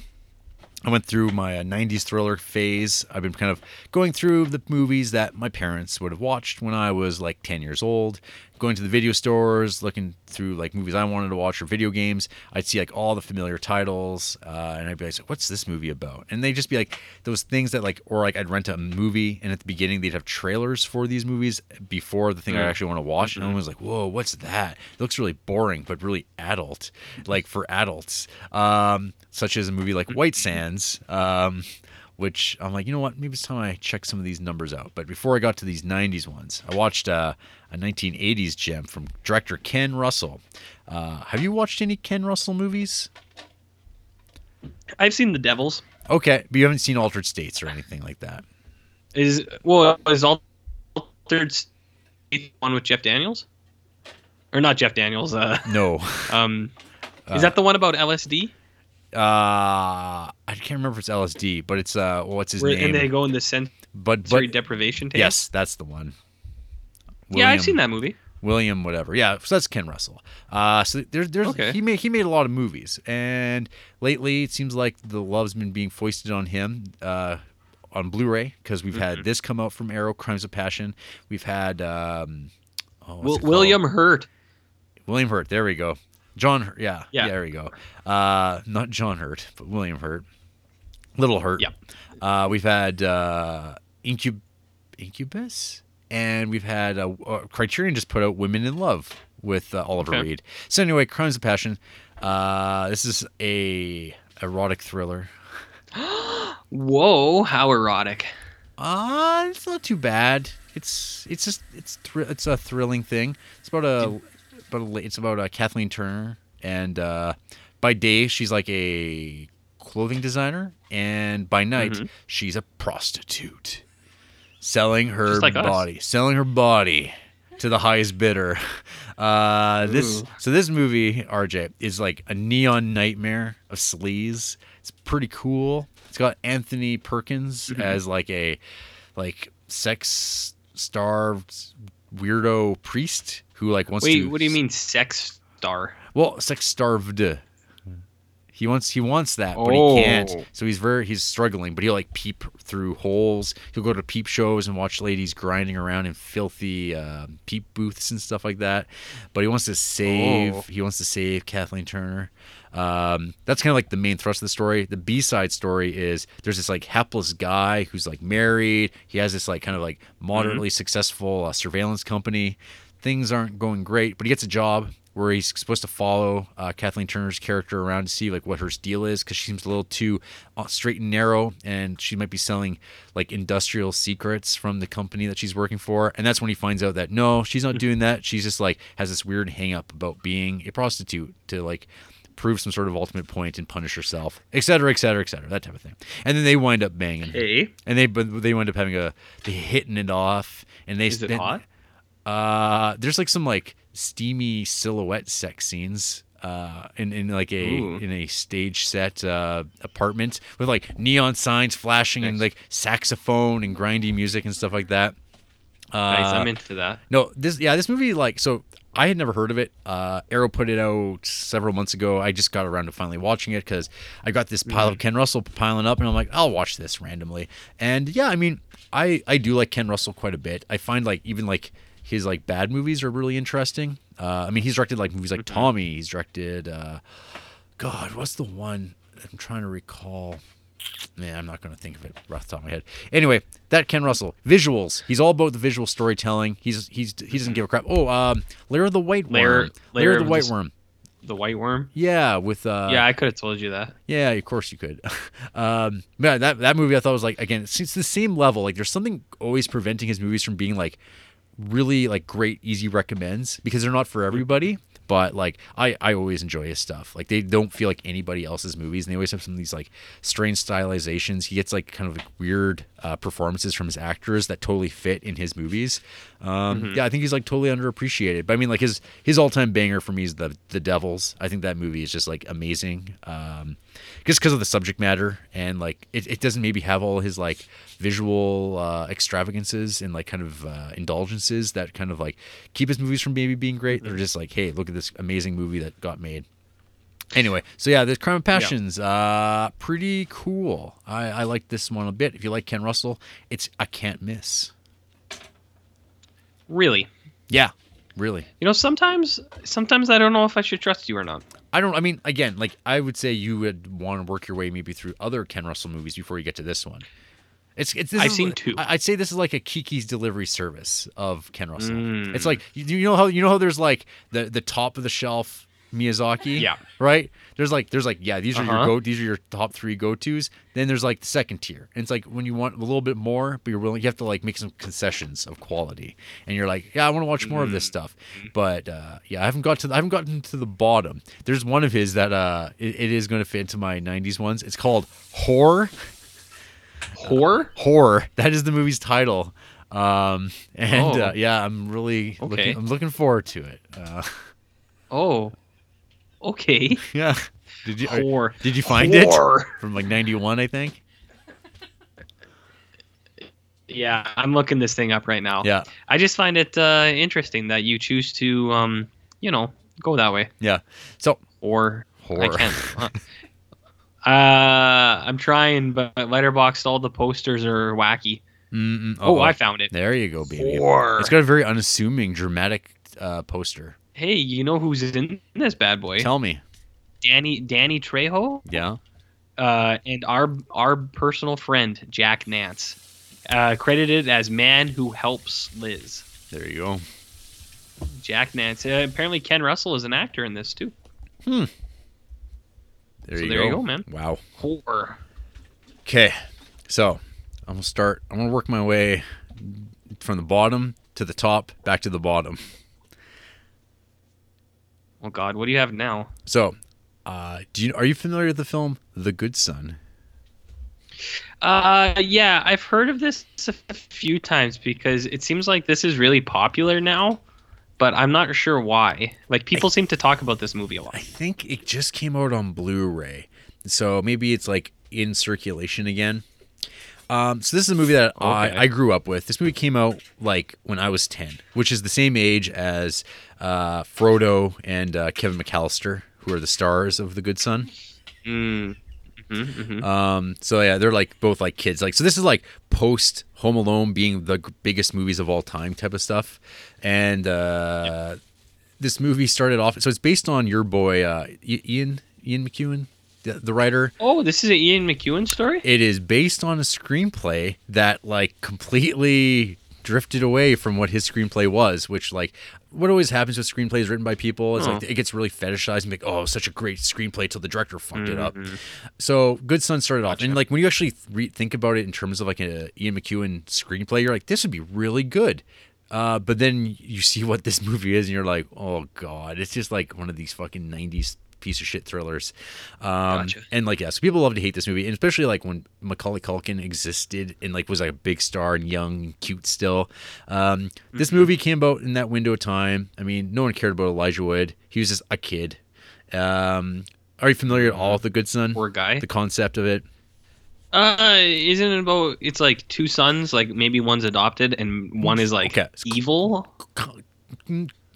I went through my uh, nineties thriller phase. I've been kind of going through the movies that my parents would have watched when I was like ten years old, going to the video stores, looking through like movies I wanted to watch or video games. I'd see like all the familiar titles uh, and I'd be like, what's this movie about? And they'd just be like those things that like, or like I'd rent a movie and at the beginning they'd have trailers for these movies before the thing mm-hmm. I actually want to watch. And I was like, whoa, what's that? It looks really boring, but really adult, like for adults, um, such as a movie like White Sands. Um, which I'm like, you know what? Maybe it's time I check some of these numbers out. But before I got to these nineties ones, I watched uh, a nineteen eighties gem from director Ken Russell. Uh, have you watched any Ken Russell movies? I've seen The Devils. Okay, but you haven't seen Altered States or anything like that. Is well, is Altered States one with Jeff Daniels? Or not Jeff Daniels? Uh, no. um, is that the one about L S D? Uh, I can't remember if it's L S D, but it's uh, what's his Where, name? And they go in the sensory but, but, deprivation tank. Yes, that's the one. William, yeah, I've seen that movie. William whatever. Yeah, so that's Ken Russell. Uh, so there, there's okay. he made he made a lot of movies, and lately it seems like the love's been being foisted on him uh, on Blu-ray, because we've mm-hmm. had this come out from Arrow, Crimes of Passion. We've had um, oh, Will, William Hurt. William Hurt. There we go. John Hurt. Yeah, yeah. yeah there we go. Uh, not John Hurt, but William Hurt. Little Hurt. Yeah. Uh, we've had uh, Incub- Incubus. And we've had a, a Criterion just put out Women in Love with uh, Oliver okay. Reed. So anyway, Crimes of Passion. Uh, this is a erotic thriller. Whoa! How erotic? Uh it's not too bad. It's it's just it's thr- it's a thrilling thing. It's about a but it's about a Kathleen Turner, and uh, by day she's like a clothing designer, and by night mm-hmm. she's a prostitute. Selling her like body, us. selling her body to the highest bidder. Uh, this so this movie, R J, is like a neon nightmare of sleaze. It's pretty cool. It's got Anthony Perkins mm-hmm. as like a like sex starved weirdo priest who like wants Wait, to. Wait, what do you mean sex star? Well, sex starved. He wants he wants that, but oh. he can't. So he's very he's struggling, but he'll like peep through holes. He'll go to peep shows and watch ladies grinding around in filthy uh, peep booths and stuff like that. But he wants to save oh. he wants to save Kathleen Turner. Um, that's kind of like the main thrust of the story. The B-side story is there's this like hapless guy who's like married. He has this like kind of like moderately mm-hmm. successful uh, surveillance company. Things aren't going great, but he gets a job where he's supposed to follow uh, Kathleen Turner's character around to see like what her deal is, because she seems a little too straight and narrow, and she might be selling like industrial secrets from the company that she's working for. And that's when he finds out that no, she's not doing that. She's just like has this weird hang up about being a prostitute to like prove some sort of ultimate point and punish herself, et cetera, et cetera, et cetera, that type of thing. And then they wind up banging, okay. and they they wind up having a they hitting it off, and they is it then, hot? Uh, there's like some like steamy silhouette sex scenes uh in, in like a Ooh. in a stage set uh apartment with like neon signs flashing nice. and like saxophone and grindy music and stuff like that. Uh nice. I'm into that. No, this yeah, this movie like so I had never heard of it. Uh Arrow put it out several months ago. I just got around to finally watching it because I got this pile mm-hmm. of Ken Russell piling up, and I'm like, I'll watch this randomly. And yeah, I mean, I I do like Ken Russell quite a bit. I find like even like his like bad movies are really interesting. Uh, I mean, he's directed like movies like Tommy. He's directed, uh, God, what's the one? I'm trying to recall. Man, I'm not going to think of it right off the top of my head. Anyway, that Ken Russell visuals. He's all about the visual storytelling. He's he's he doesn't give a crap. Oh, um, Lair of the White Worm. Lair, Lair, Lair of the White Worm. The White Worm. Yeah, with. Uh, yeah, I could have told you that. Yeah, of course you could. um, yeah, that that movie I thought was like again, it's, it's the same level. Like, there's something always preventing his movies from being like really like great easy recommends, because they're not for everybody, but like I, I always enjoy his stuff. Like, they don't feel like anybody else's movies, and they always have some of these like strange stylizations. He gets like kind of like weird uh, performances from his actors that totally fit in his movies. Um, mm-hmm. Yeah, I think he's like totally underappreciated. But I mean, like his his all-time banger for me is the the Devils. I think that movie is just like amazing, um, just because of the subject matter, and like it, it doesn't maybe have all his like visual uh, extravagances and like kind of uh, indulgences that kind of like keep his movies from maybe being great. They're just like, hey, look at this amazing movie that got made. Anyway, so yeah, there's Crime of Passions. Yeah. Uh, pretty cool. I, I like this one a bit. If you like Ken Russell, it's I can't miss. Really? Yeah, really. You know, sometimes sometimes I don't know if I should trust you or not. I don't, I mean, again, like I would say you would want to work your way maybe through other Ken Russell movies before you get to this one. It's, it's, this I've is, seen two. I'd say this is like a Kiki's Delivery Service of Ken Russell. Mm. It's like, you know how you know how there's like the, the top of the shelf Miyazaki? Yeah. Right? There's like, there's like, yeah, these are uh-huh. your go, these are your top three go-tos. Then there's like the second tier. And it's like when you want a little bit more, but you're willing, you have to like make some concessions of quality. And you're like, yeah, I want to watch more mm. of this stuff. But uh, yeah, I haven't got to, I haven't gotten to the bottom. There's one of his that uh, it, it is going to fit into my nineties ones. It's called Horror. Horror? Uh, Horror. That is the movie's title. Um, and oh. uh, yeah, I'm really okay. looking, I'm looking forward to it. Uh, oh. Okay. Yeah. Did you are, did you find Horror. It from like ninety-one, I think? Yeah, I'm looking this thing up right now. Yeah. I just find it uh, interesting that you choose to, um, you know, go that way. Yeah. So or horror. I can't. uh, I'm trying, but Letterboxd, all the posters are wacky. Mm-mm. Oh, oh, I found it. There you go, baby. Horror. It's got a very unassuming, dramatic uh, poster. Hey, you know who's in this bad boy? Tell me. Danny Danny Trejo? Yeah. Uh, and our our personal friend, Jack Nance. Uh, credited as Man Who Helps Liz. There you go. Jack Nance. Uh, apparently Ken Russell is an actor in this too. Hmm. There, so you, there go. you go, man. Wow. Horror. Okay. So I'm gonna start I'm gonna work my way from the bottom to the top, back to the bottom. Oh God, what do you have now? So Uh, do you are you familiar with the film The Good Son? Uh, yeah, I've heard of this a few times because it seems like this is really popular now, but I'm not sure why. Like, people I, seem to talk about this movie a lot. I think it just came out on Blu-ray, so maybe it's like in circulation again. Um, so this is a movie that okay. I, I grew up with. This movie came out like when I was ten, which is the same age as uh, Frodo and uh, Kevin McCallister, who are the stars of The Good Son. Mm. Mm-hmm, mm-hmm. Um, so yeah, they're like both like kids. Like, so this is like post Home Alone being the biggest movies of all time type of stuff. And uh, yep. this movie started off, so it's based on your boy, uh, Ian, Ian McEwan, the, the writer. Oh, this is an Ian McEwan story? It is based on a screenplay that like completely drifted away from what his screenplay was, which like what always happens with screenplays written by people is oh. like it gets really fetishized and like, oh, such a great screenplay till the director fucked mm-hmm. it up. So Good Son started off, gotcha. and like when you actually re- think about it in terms of like an Ian McEwan screenplay, you're like, this would be really good. Uh, but then you see what this movie is and you're like, oh God, it's just like one of these fucking nineties piece of shit thrillers. Um, gotcha. And like, yeah, so people love to hate this movie, and especially like when Macaulay Culkin existed and like was like a big star and young and cute still. Um, mm-hmm. This movie came out in that window of time. I mean, no one cared about Elijah Wood. He was just a kid. Um, are you familiar at all with The Good Son? Poor guy. The concept of it? Uh, isn't it about, it's like two sons, like maybe one's adopted and one is like okay. evil?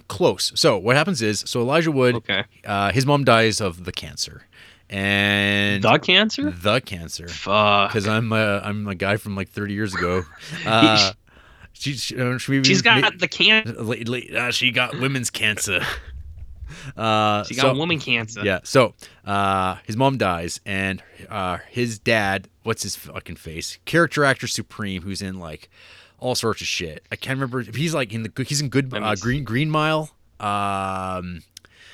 Close. So what happens is, so Elijah Wood, okay. uh, his mom dies of the cancer, and the cancer, the cancer. Fuck. Because I'm a, I'm a guy from like thirty years ago. Uh, she, she, uh, she, she's got ma- the cancer. Uh, she got women's cancer. Uh, she got so, woman cancer. Yeah. So uh, his mom dies, and uh, his dad, what's his fucking face? Character actor supreme, who's in like all sorts of shit. I can't remember if he's like in the he's in good uh, Green Green Mile. Um,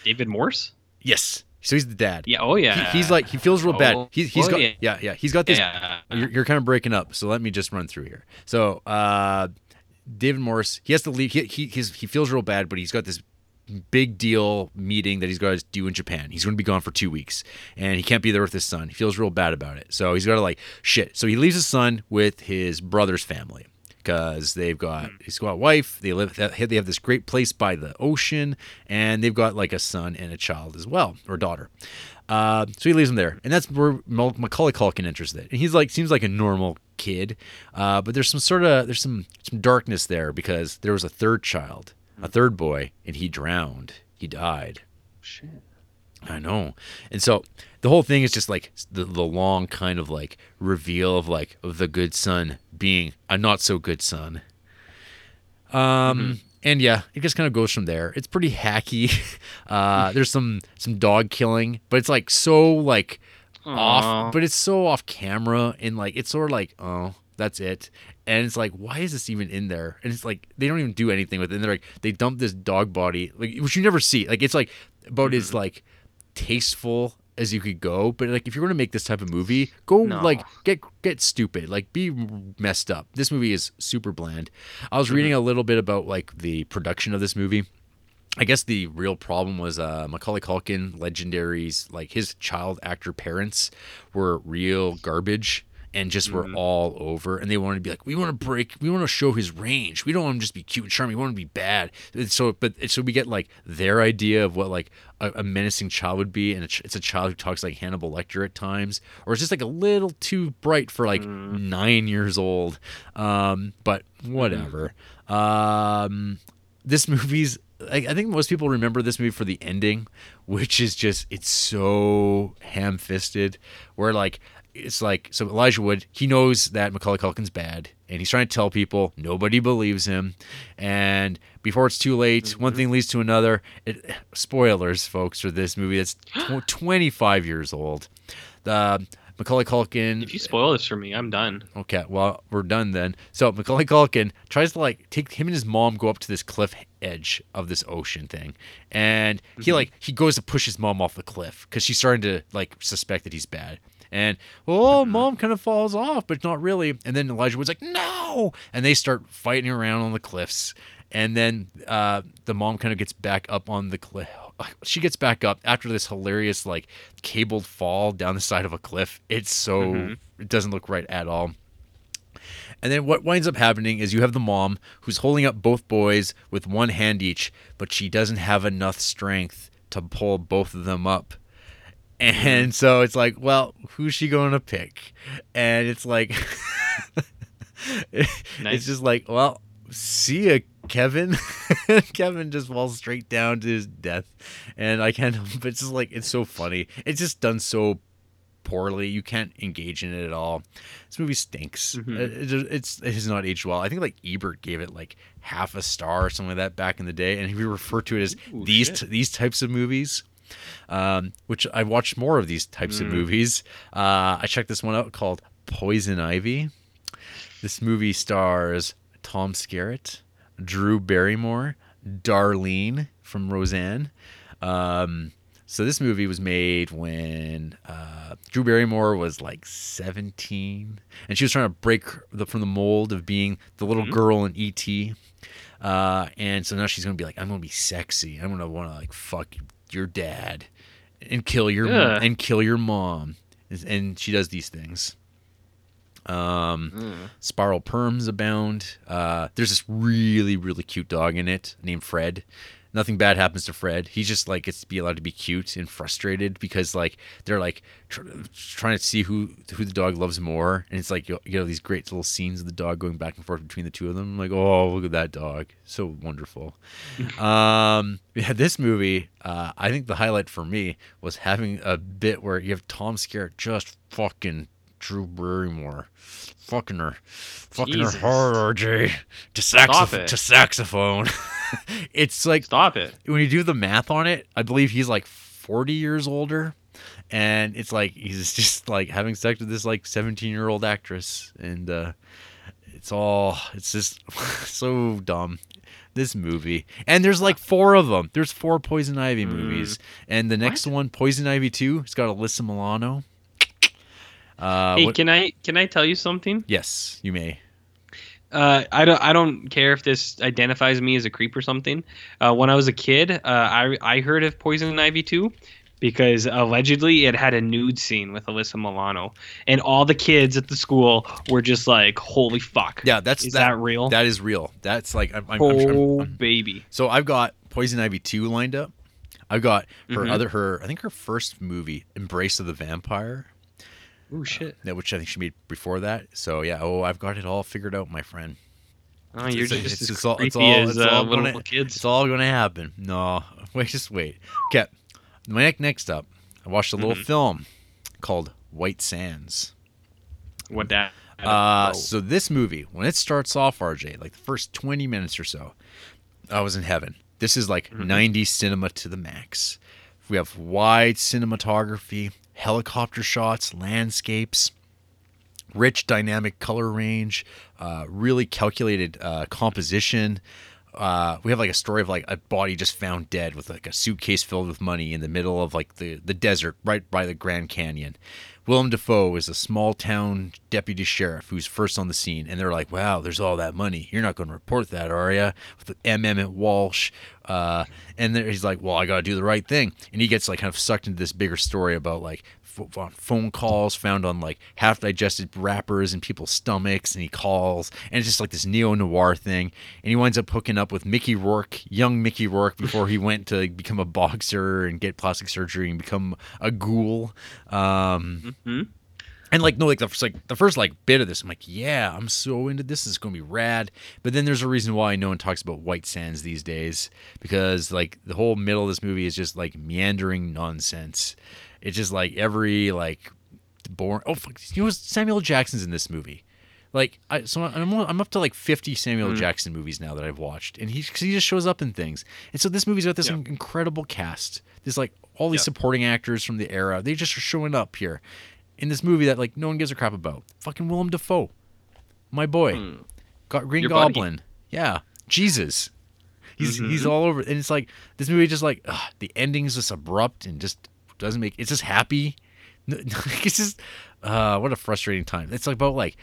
David Morse. Yes. So he's the dad. Yeah. Oh yeah. He, he's like he feels real oh, bad. He, he's oh, got yeah. yeah yeah he's got this. Yeah. You're, you're kind of breaking up. So let me just run through here. So uh, David Morse. He has to leave. He he his, he feels real bad, but he's got this big deal meeting that he's got to do in Japan. He's going to be gone for two weeks and he can't be there with his son. He feels real bad about it. So he's got to like shit. So he leaves his son with his brother's family. Because they've got, he's got a wife, they live, they have this great place by the ocean, and they've got like a son and a child as well, or daughter. Uh, so he leaves them there, and that's where Macaulay Culkin enters it. And he's like, seems like a normal kid, uh, but there's some sort of there's some some darkness there because there was a third child, a third boy, and he drowned, he died. Shit. I know. And so the whole thing is just like the, the long kind of like reveal of like of the good son being a not so good son. Um, mm-hmm. And yeah, it just kind of goes from there. It's pretty hacky. Uh, there's some, some dog killing, but it's like so like Aww. off, but it's so off camera and like, it's sort of like, oh, that's it. And it's like, why is this even in there? And it's like, they don't even do anything with it. And they're like, they dump this dog body, like which you never see. Like, it's like about mm-hmm. as like tasteful as you could go, but like if you're going to make this type of movie, go no. like get get stupid, like be messed up. This movie is super bland. I was mm-hmm. reading a little bit about like the production of this movie. I guess the real problem was uh, Macaulay Culkin, legendary's like his child actor parents were real garbage, and just were mm-hmm. all over. And they wanted to be like, we want to break, we want to show his range. We don't want him just be cute and charming. We want him to be bad. And so, but so we get like their idea of what like a, a menacing child would be, and it's a child who talks like Hannibal Lecter at times, or it's just like a little too bright for like mm. nine years old. Um, but whatever. Mm-hmm. Um, this movie's. I think most people remember this movie for the ending, which is just, it's so ham-fisted, where like, it's like, so Elijah Wood, he knows that Macaulay Culkin's bad, and he's trying to tell people, nobody believes him, and before it's too late, mm-hmm. one thing leads to another. It, spoilers, folks, for this movie that's tw- twenty-five years old. The... Macaulay Culkin... If you spoil this for me, I'm done. Okay, well, we're done then. So Macaulay Culkin tries to, like, take him and his mom go up to this cliff edge of this ocean thing. And he, mm-hmm. like, he goes to push his mom off the cliff because she's starting to, like, suspect that he's bad. And, oh, mom kind of falls off, but not really. And then Elijah Wood's like, no! And they start fighting around on the cliffs. And then uh, the mom kind of gets back up on the cliff. She gets back up after this hilarious, like, cabled fall down the side of a cliff. It's so, mm-hmm. it doesn't look right at all. And then what winds up happening is you have the mom who's holding up both boys with one hand each, but she doesn't have enough strength to pull both of them up. And so it's like, well, who's she going to pick? And it's like, nice. It's just like, well, see ya, Kevin. Kevin just falls straight down to his death, and I can't. But it's just like, it's so funny. It's just done so poorly. You can't engage in it at all. This movie stinks. Mm-hmm. It, it, it's it has not aged well. I think like Ebert gave it like half a star or something like that back in the day, and we refer to it as Ooh, these t- these types of movies. Um, which I watched more of these types mm. of movies. Uh, I checked this one out called Poison Ivy. This movie stars Tom Skerritt, Drew Barrymore, Darlene from Roseanne. Um, so this movie was made when uh, Drew Barrymore was like seventeen, and she was trying to break the, from the mold of being the little mm-hmm. girl in E T. Uh, and so now she's going to be like, I'm going to be sexy. I'm going to want to like fuck your dad and kill your yeah. and kill your mom. And she does these things. Um, mm. Spiral perms abound. Uh, there's this really, really cute dog in it named Fred. Nothing bad happens to Fred. He just like gets to be allowed to be cute and frustrated because like they're like tr- trying to see who who the dog loves more, and it's like you know these great little scenes of the dog going back and forth between the two of them. I'm like, oh, look at that dog, so wonderful. um, yeah, this movie, uh, I think the highlight for me was having a bit where you have Tom Skerritt just fucking Drew Barrymore, fucking her, fucking Jesus. her hard, R J, to, saxoph- to saxophone. It's like, stop it. When you do the math on it, I believe he's like forty years older, and it's like he's just like having sex with this like seventeen-year-old actress, and uh, it's all it's just so dumb. This movie, and there's like four of them. There's four Poison Ivy mm. movies, and the next what? one, Poison Ivy two, it's got Alyssa Milano. Uh, hey, what? can I can I tell you something? Yes, you may. Uh, I don't I don't care if this identifies me as a creep or something. Uh, when I was a kid, uh, I I heard of Poison Ivy two because allegedly it had a nude scene with Alyssa Milano, and all the kids at the school were just like, "Holy fuck!" Yeah, that's is that, that real? That is real. That's like, I'm, I'm, oh I'm, I'm, I'm, baby. So I've got Poison Ivy two lined up. I've got her mm-hmm. other her I think her first movie, Embrace of the Vampire. Oh, shit. Uh, which I think she made before that. So, yeah. Oh, I've got it all figured out, my friend. Oh, you're it's, just it's, as it's all, creepy it's all, as it's all uh, gonna, little kids. It's all going to happen. No. Wait, just wait. Okay. My neck, next up, I watched a little mm-hmm. film called White Sands. What that? Uh, so this movie, when it starts off, R J, like the first twenty minutes or so, I was in heaven. This is like mm-hmm. nineties cinema to the max. We have wide cinematography, helicopter shots, landscapes, rich dynamic color range, uh, really calculated uh, composition. Uh, we have like a story of like a body just found dead with like a suitcase filled with money in the middle of like the, the desert right by the Grand Canyon. Willem Dafoe is a small town deputy sheriff who's first on the scene, and they're like, wow, there's all that money. You're not going to report that, are you? With M. Emmett Walsh. Uh, and there, he's like, well, I got to do the right thing. And he gets like kind of sucked into this bigger story about like f- phone calls found on like half digested wrappers in people's stomachs, and he calls, and it's just like this neo-noir thing, and he winds up hooking up with Mickey Rourke, young Mickey Rourke, before he went to become a boxer and get plastic surgery and become a ghoul. Um, mm-hmm. And like no, like the like the first like bit of this, I'm like, yeah, I'm so into this. This is gonna be rad. But then there's a reason why no one talks about White Sands these days, because like the whole middle of this movie is just like meandering nonsense. It's just like every like boring. Oh, fuck, you know, Samuel Jackson's in this movie. Like, I, so I'm I'm up to like fifty Samuel mm. Jackson movies now that I've watched, and he 'cause he just shows up in things. And so this movie's got this yeah. incredible cast. There's like all these yeah. supporting actors from the era. They just are showing up here. In this movie that like no one gives a crap about. Fucking Willem Dafoe, my boy, hmm. Got Green Your Goblin, buddy. Yeah, Jesus, he's mm-hmm. he's all over. And it's like this movie just like ugh, the ending's just abrupt and just doesn't make. It's just happy. It's just uh, what a frustrating time. It's like about like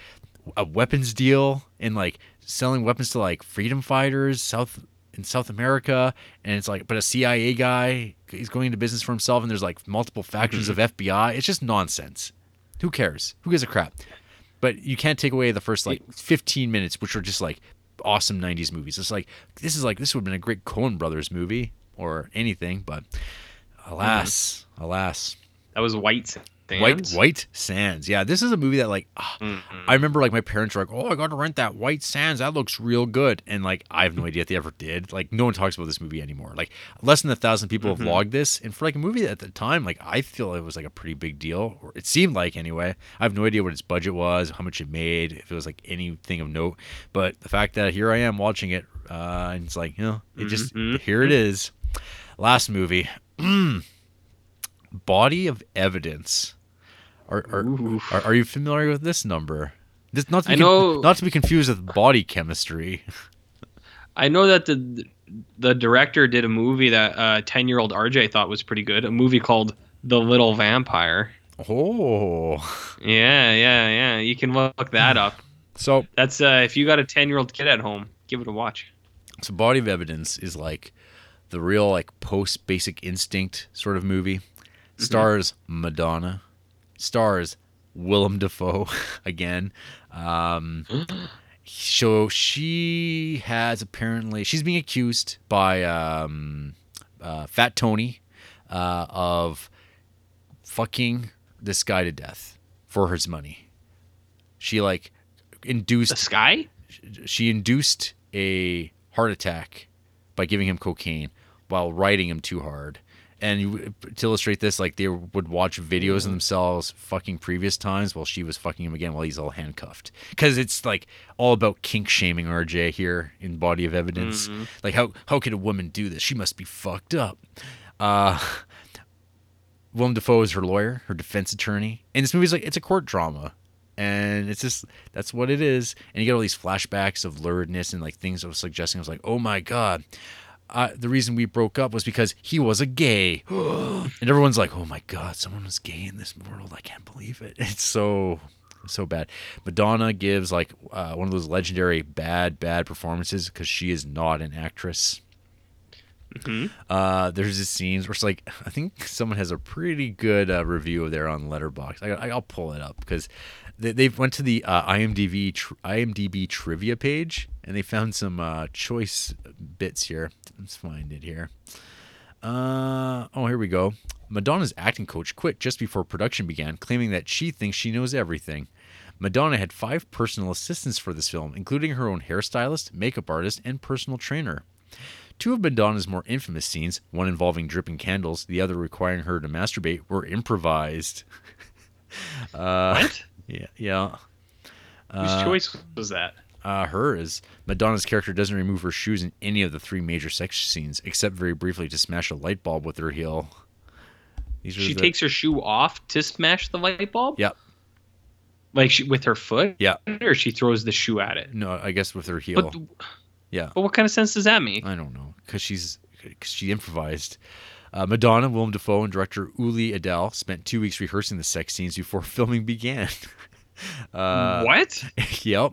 a weapons deal and like selling weapons to like freedom fighters South in South America, and it's like but a C I A guy is going into business for himself, and there's like multiple factions mm-hmm. of F B I. It's just nonsense. Who cares? Who gives a crap? But you can't take away the first like fifteen minutes, which are just like awesome nineties movies. It's like this is like this would have been a great Coen Brothers movie or anything, but alas, mm-hmm. alas, that was White Sands. White White Sands. Yeah, this is a movie that like ah, mm-hmm. I remember like my parents were like, "Oh, I got to rent that White Sands. That looks real good." And like I have no idea if they ever did. Like no one talks about this movie anymore. Like less than a thousand people mm-hmm. have logged this. And for like a movie at the time, like I feel it was like a pretty big deal, or it seemed like anyway. I have no idea what its budget was, how much it made, if it was like anything of note. But the fact that here I am watching it, uh, and it's like you know, it just mm-hmm. here it is. Last movie. Body of Evidence. Are are, are are you familiar with this number? This not to be I know, con- not to be confused with Body Chemistry. I know that the the director did a movie that uh, ten-year-old R J thought was pretty good. A movie called The Little Vampire. Oh. Yeah, yeah, yeah. You can look that up. So that's uh, if you got a ten-year-old kid at home, give it a watch. So Body of Evidence is like the real like post Basic Instinct sort of movie. Stars Madonna. Stars Willem Dafoe again. Um, so she has apparently she's being accused by um, uh, Fat Tony uh, of fucking this guy to death for his money. She like induced this guy. She induced a heart attack by giving him cocaine while riding him too hard. And to illustrate this, like they would watch videos of themselves fucking previous times while she was fucking him again while he's all handcuffed. Because it's like all about kink shaming R J here in Body of Evidence. Mm-hmm. Like how how could a woman do this? She must be fucked up. Uh, Willem Dafoe is her lawyer, her defense attorney. And this movie's like it's a court drama. And it's just, that's what it is. And you get all these flashbacks of luridness and like things I was suggesting. I was like, oh my God. Uh, the reason we broke up was because he was a gay. And everyone's like, oh my God, someone was gay in this world. I can't believe it. It's so, so bad. Madonna gives like uh, one of those legendary bad, bad performances because she is not an actress. Mm-hmm. Uh, there's these scenes where it's like, I think someone has a pretty good uh, review of there on Letterboxd. I, I'll pull it up because they, they went to the uh, IMDb, tr- IMDb trivia page and they found some uh, choice bits here. Let's find it here. Uh, oh, here we go. Madonna's acting coach quit just before production began, claiming that she thinks she knows everything. Madonna had five personal assistants for this film, including her own hairstylist, makeup artist, and personal trainer. Two of Madonna's more infamous scenes, one involving dripping candles, the other requiring her to masturbate, were improvised. uh, what? Yeah. yeah. Uh, Whose choice was that? Uh, hers. Madonna's character doesn't remove her shoes in any of the three major sex scenes, except very briefly to smash a light bulb with her heel. These she the... takes her shoe off to smash the light bulb? Yep. Like she, with her foot? Yeah. Or she throws the shoe at it? No, I guess with her heel. But, yeah. But what kind of sense does that make? I don't know, because she's cause she improvised. Uh, Madonna, Willem Dafoe, and director Uli Adel spent two weeks rehearsing the sex scenes before filming began. uh, what? Yep.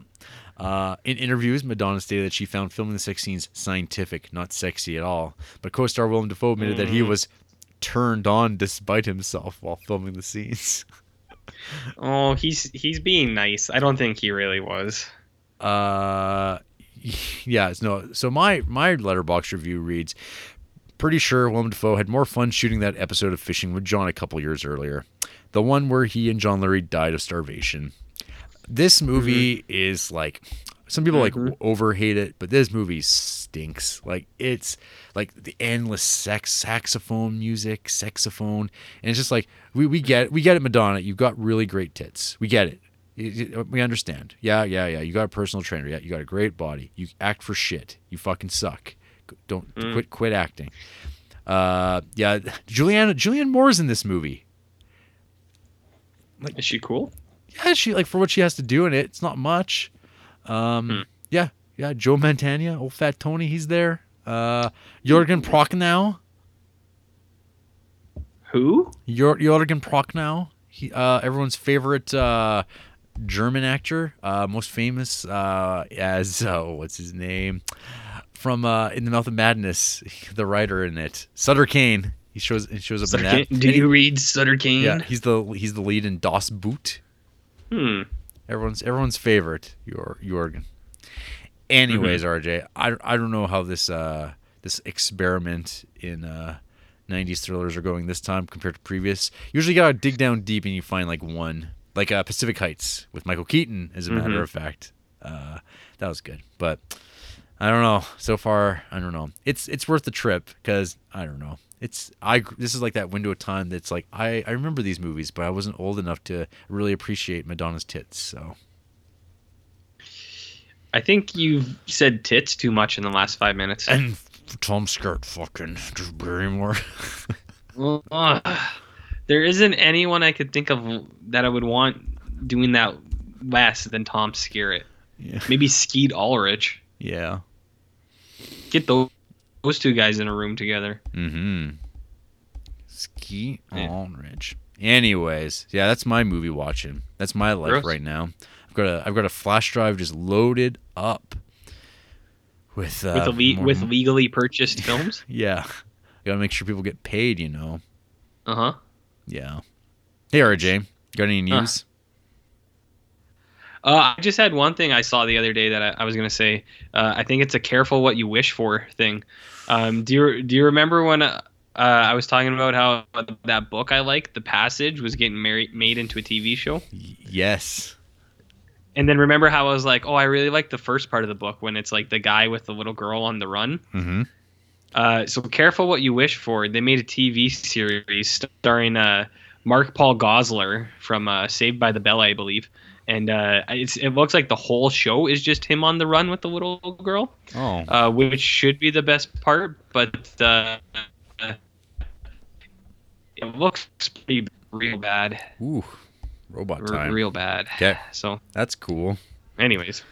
Uh, in interviews, Madonna stated that she found filming the sex scenes scientific, not sexy at all. But co-star Willem Dafoe admitted mm. that he was turned on despite himself while filming the scenes. Oh, he's he's being nice. I don't think he really was. Uh, yeah, no. So my my Letterboxd review reads, pretty sure Willem Dafoe had more fun shooting that episode of Fishing with John a couple years earlier, the one where he and John Lurie died of starvation. This movie mm-hmm. is like, some people mm-hmm. like over hate it, but this movie stinks. Like, it's like the endless sex saxophone music, saxophone, and it's just like we we get we get it, Madonna. You've got really great tits. We get it. it, it we understand. Yeah, yeah, yeah. You got a personal trainer. Yeah, you got a great body. You act for shit. You fucking suck. Don't mm. quit quit acting. Uh, yeah, Julianne Julianne Moore's in this movie. Like, is she cool? Yeah, she, like, for what she has to do in it, it's not much. Um, hmm. Yeah, yeah. Joe Mantegna, old fat Tony, he's there. Uh, Jorgen Prochnow. Who? Jor- Jorgen Prochnow. He, uh, everyone's favorite uh, German actor, uh, most famous uh, as uh, what's his name from uh, In the Mouth of Madness, the writer in it, Sutter Kane. He shows he shows up Sutter in that. Kane. Do you he, read Sutter Kane? Yeah, he's the he's the lead in Das Boot. Hmm. Everyone's everyone's favorite, your Jorgen. Anyways, mm-hmm. R J, I, I don't know how this uh this experiment in uh nineties thrillers are going this time compared to previous. You usually gotta dig down deep and you find like one, like uh, Pacific Heights with Michael Keaton, as a mm-hmm. matter of fact. Uh, that was good, but I don't know. So far, I don't know. It's it's worth the trip because I don't know. It's I. This is like that window of time that's like I, I remember these movies, but I wasn't old enough to really appreciate Madonna's tits. So, I think you've said tits too much in the last five minutes. And Tom Skirt fucking Drew Barrymore. uh, there isn't anyone I could think of that I would want doing that less than Tom Skerritt. Yeah. Maybe Skeet Ulrich. Yeah. Get those. Those two guys in a room together. Mm-hmm. Ski on yeah. Rich. Anyways, yeah, that's my movie watching. That's my life Gross. Right now. I've got a I've got a flash drive just loaded up with uh, with, le- more, with legally purchased films. Yeah, I gotta make sure people get paid, you know. Uh huh. Yeah. Hey, R J, got any news? Uh. uh, I just had one thing I saw the other day that I, I was gonna say. Uh, I think it's a careful what you wish for thing. Um, do you do you remember when uh, uh, I was talking about how that book I like, The Passage, was getting married, made into a T V show? Yes. And then remember how I was like, oh, I really like the first part of the book when it's like the guy with the little girl on the run. Mm-hmm. Uh, so careful what you wish for. They made a T V series starring uh, Mark Paul Gosselaar from uh, Saved by the Bell, I believe. And uh, it's, it looks like the whole show is just him on the run with the little girl, oh. uh, which should be the best part. But uh, it looks pretty real bad. Ooh, robot time. R- real bad. Okay. So that's cool. Anyways,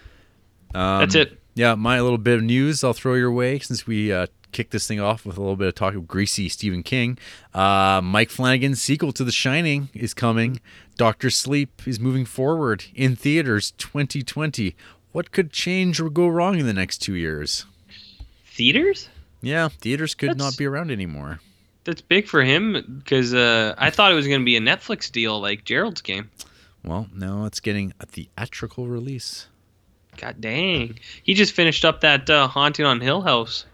um, that's it. Yeah, my little bit of news I'll throw your way since we uh, kicked this thing off with a little bit of talk of greasy Stephen King. Uh, Mike Flanagan's sequel to The Shining is coming. Doctor Sleep is moving forward in theaters twenty twenty. What could change or go wrong in the next two years? Theaters? Yeah, theaters could that's, not be around anymore. That's big for him because uh, I thought it was going to be a Netflix deal like Gerald's Game. Well, no, it's getting a theatrical release. God dang. He just finished up that uh, Haunting on Hill House.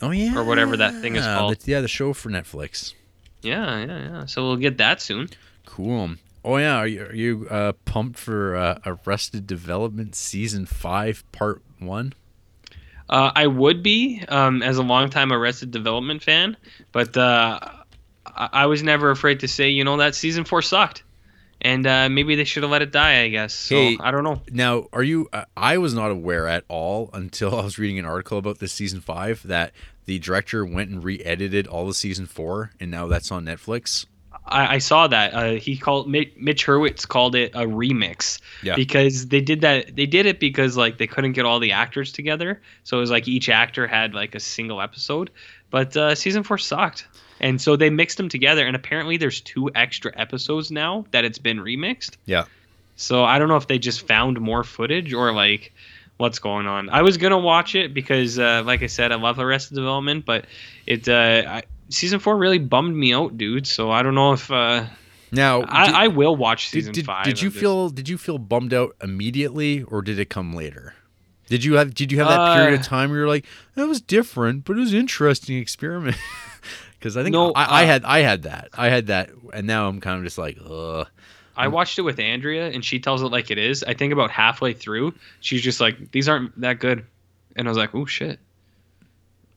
Oh, yeah. Or whatever that thing is called. The, yeah, the show for Netflix. Yeah, yeah, yeah. So we'll get that soon. Cool. Oh, yeah. Are you, are you uh, pumped for uh, Arrested Development Season five, Part one? Uh, I would be, um, as a longtime Arrested Development fan. But uh, I-, I was never afraid to say, you know, that Season four sucked. And uh, maybe they should have let it die, I guess. So hey, I don't know. Now, are you? Uh, I was not aware at all until I was reading an article about this Season five that the director went and re-edited all the Season four, and now that's on Netflix. I, I saw that. Uh, he called Mitch Hurwitz called it a remix. Yeah. Because they did that. They did it because like they couldn't get all the actors together, so it was like each actor had like a single episode. But uh, Season four sucked. And so they mixed them together, and apparently there's two extra episodes now that it's been remixed. Yeah. So I don't know if they just found more footage or, like, what's going on. I was going to watch it because, uh, like I said, I love Arrested Development, but it uh, I, season four really bummed me out, dude. So I don't know if uh, now I, did, I will watch season did, five. Did you feel this. Did you feel bummed out immediately, or did it come later? Did you have Did you have that uh, period of time where you're like, that was different, but it was an interesting experiment? Because I think no, I, uh, I had I had that I had that, and now I'm kind of just like, ugh. I watched it with Andrea, and she tells it like it is. I think about halfway through, she's just like, these aren't that good, and I was like, oh shit.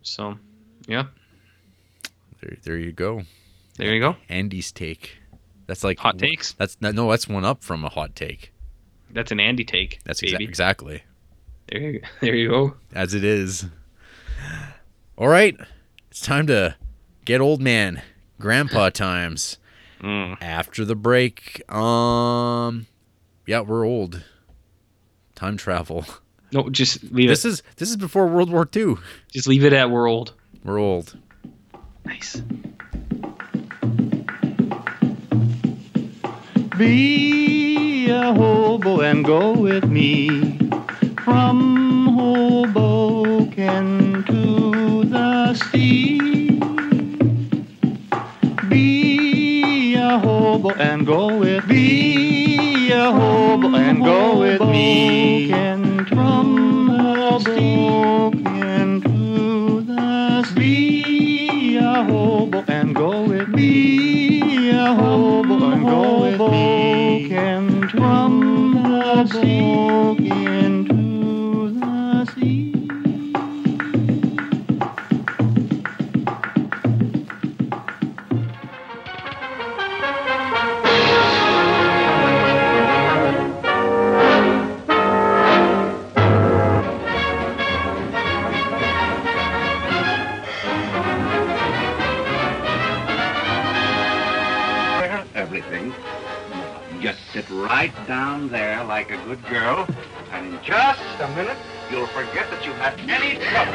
So, yeah. There, there you go. There you go. Andy's take. That's like hot takes. That's no, that's one up from a hot take. That's an Andy take. That's exa- exactly. There you, there you go. As it is. All right, it's time to get old man, grandpa times. Mm. After the break, um, yeah, we're old. Time travel. No, just leave this it. This is this is before World War Two. Just leave it at we're old. We're old. Nice. Be a hobo and go with me from Hoboken to the sea. Be a hobo and go with me. Be a hobo and go with me. Hoboken from Hoboken to the sea. Be a hobo and go with me. Be a hobo and go with me. Hoboken from the sea. Sit right down there like a good girl, and in just a minute, you'll forget that you had any trouble.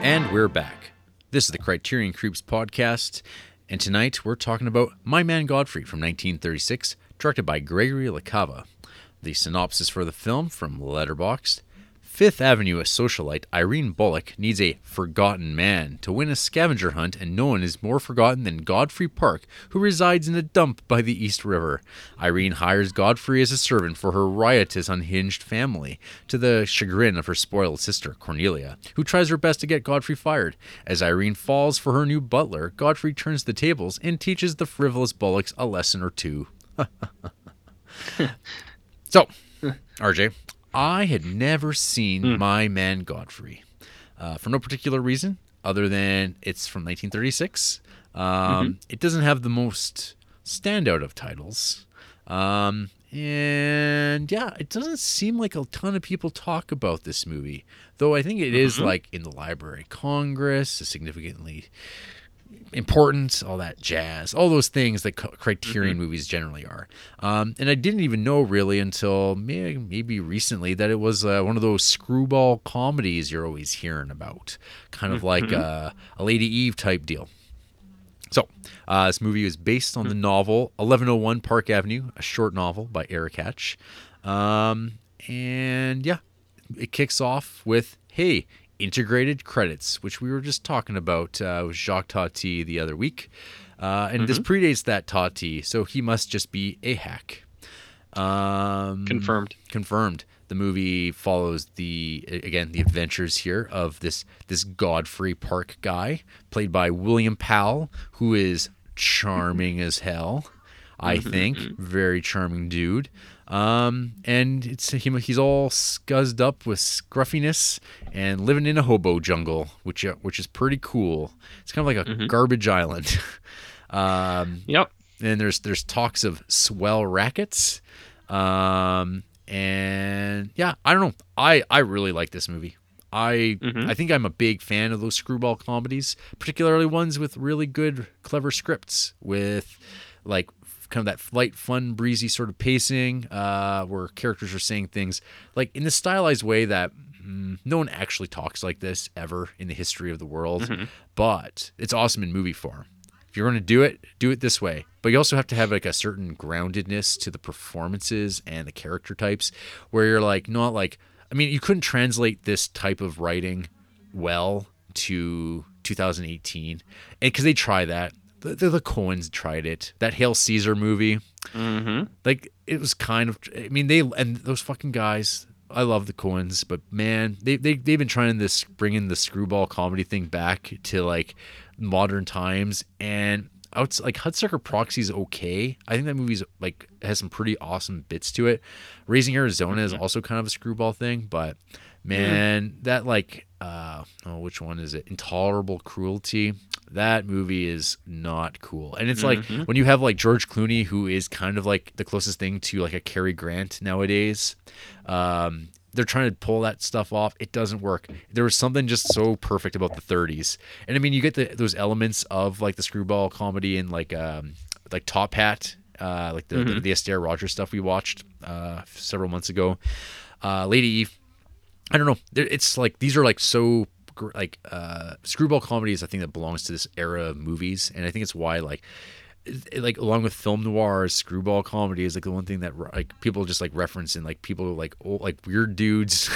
And we're back. This is the Criterion Creeps Podcast, and tonight we're talking about My Man Godfrey from nineteen thirty-six, directed by Gregory LaCava. The synopsis for the film from Letterboxd: Fifth Avenue, a socialite, Irene Bullock, needs a forgotten man to win a scavenger hunt, and no one is more forgotten than Godfrey Park, who resides in a dump by the East River. Irene hires Godfrey as a servant for her riotous, unhinged family, to the chagrin of her spoiled sister, Cornelia, who tries her best to get Godfrey fired. As Irene falls for her new butler, Godfrey turns the tables and teaches the frivolous Bullocks a lesson or two. So, R J... I had never seen mm. My Man Godfrey uh, for no particular reason other than it's from nineteen thirty-six. Um, mm-hmm. It doesn't have the most standout of titles. Um, and yeah, it doesn't seem like a ton of people talk about this movie, though I think it is mm-hmm. like in the Library of Congress, is significantly important, all that jazz, all those things that Criterion mm-hmm. movies generally are. Um, and I didn't even know really until maybe, maybe recently that it was uh, one of those screwball comedies you're always hearing about, kind of mm-hmm. like uh, a Lady Eve type deal. So uh, this movie is based on mm-hmm. the novel eleven oh one Park Avenue, a short novel by Eric Hatch. Um, and yeah, it kicks off with, hey, integrated credits, which we were just talking about uh, with Jacques Tati the other week. Uh, and mm-hmm. this predates that Tati, so he must just be a hack. Um, confirmed. Confirmed. The movie follows the, again, the adventures here of this, this Godfrey Park guy, played by William Powell, who is charming as hell, I think. Very charming dude. Um, and it's him, he's all scuzzed up with scruffiness and living in a hobo jungle, which, which is pretty cool. It's kind of like a mm-hmm. garbage island. um, yep. And there's, there's talks of swell rackets. Um, and yeah, I don't know. I, I really like this movie. I, mm-hmm. I think I'm a big fan of those screwball comedies, particularly ones with really good, clever scripts with like kind of that light, fun, breezy sort of pacing uh, where characters are saying things like in this stylized way that mm, no one actually talks like this ever in the history of the world. Mm-hmm. But it's awesome in movie form. If you're going to do it, do it this way. But you also have to have like a certain groundedness to the performances and the character types where you're like not like, I mean, you couldn't translate this type of writing well to two thousand eighteen because they try that. The, the, the Coens tried it. That Hail Caesar movie, mm-hmm. like it was kind of. I mean, they and those fucking guys. I love the Coens, but man, they they they've been trying this bringing the screwball comedy thing back to like modern times. And out like Hudsucker Proxy is okay. I think that movie's like has some pretty awesome bits to it. Raising Arizona mm-hmm. is also kind of a screwball thing, but man, mm-hmm. that like. Uh, oh, which one is it? Intolerable Cruelty. That movie is not cool. And it's mm-hmm. like when you have like George Clooney, who is kind of like the closest thing to like a Cary Grant nowadays, um, they're trying to pull that stuff off. It doesn't work. There was something just so perfect about the thirties. And I mean, you get the, those elements of like the screwball comedy and like, um, like Top Hat, uh, like the, mm-hmm. the, the Astaire Rogers stuff we watched, uh, several months ago, uh, Lady Eve. I don't know. It's like these are like so like uh, screwball comedy is a thing that belongs to this era of movies, and I think it's why like it, like along with film noirs, screwball comedy is like the one thing that like people just like reference in like people like old, like weird dudes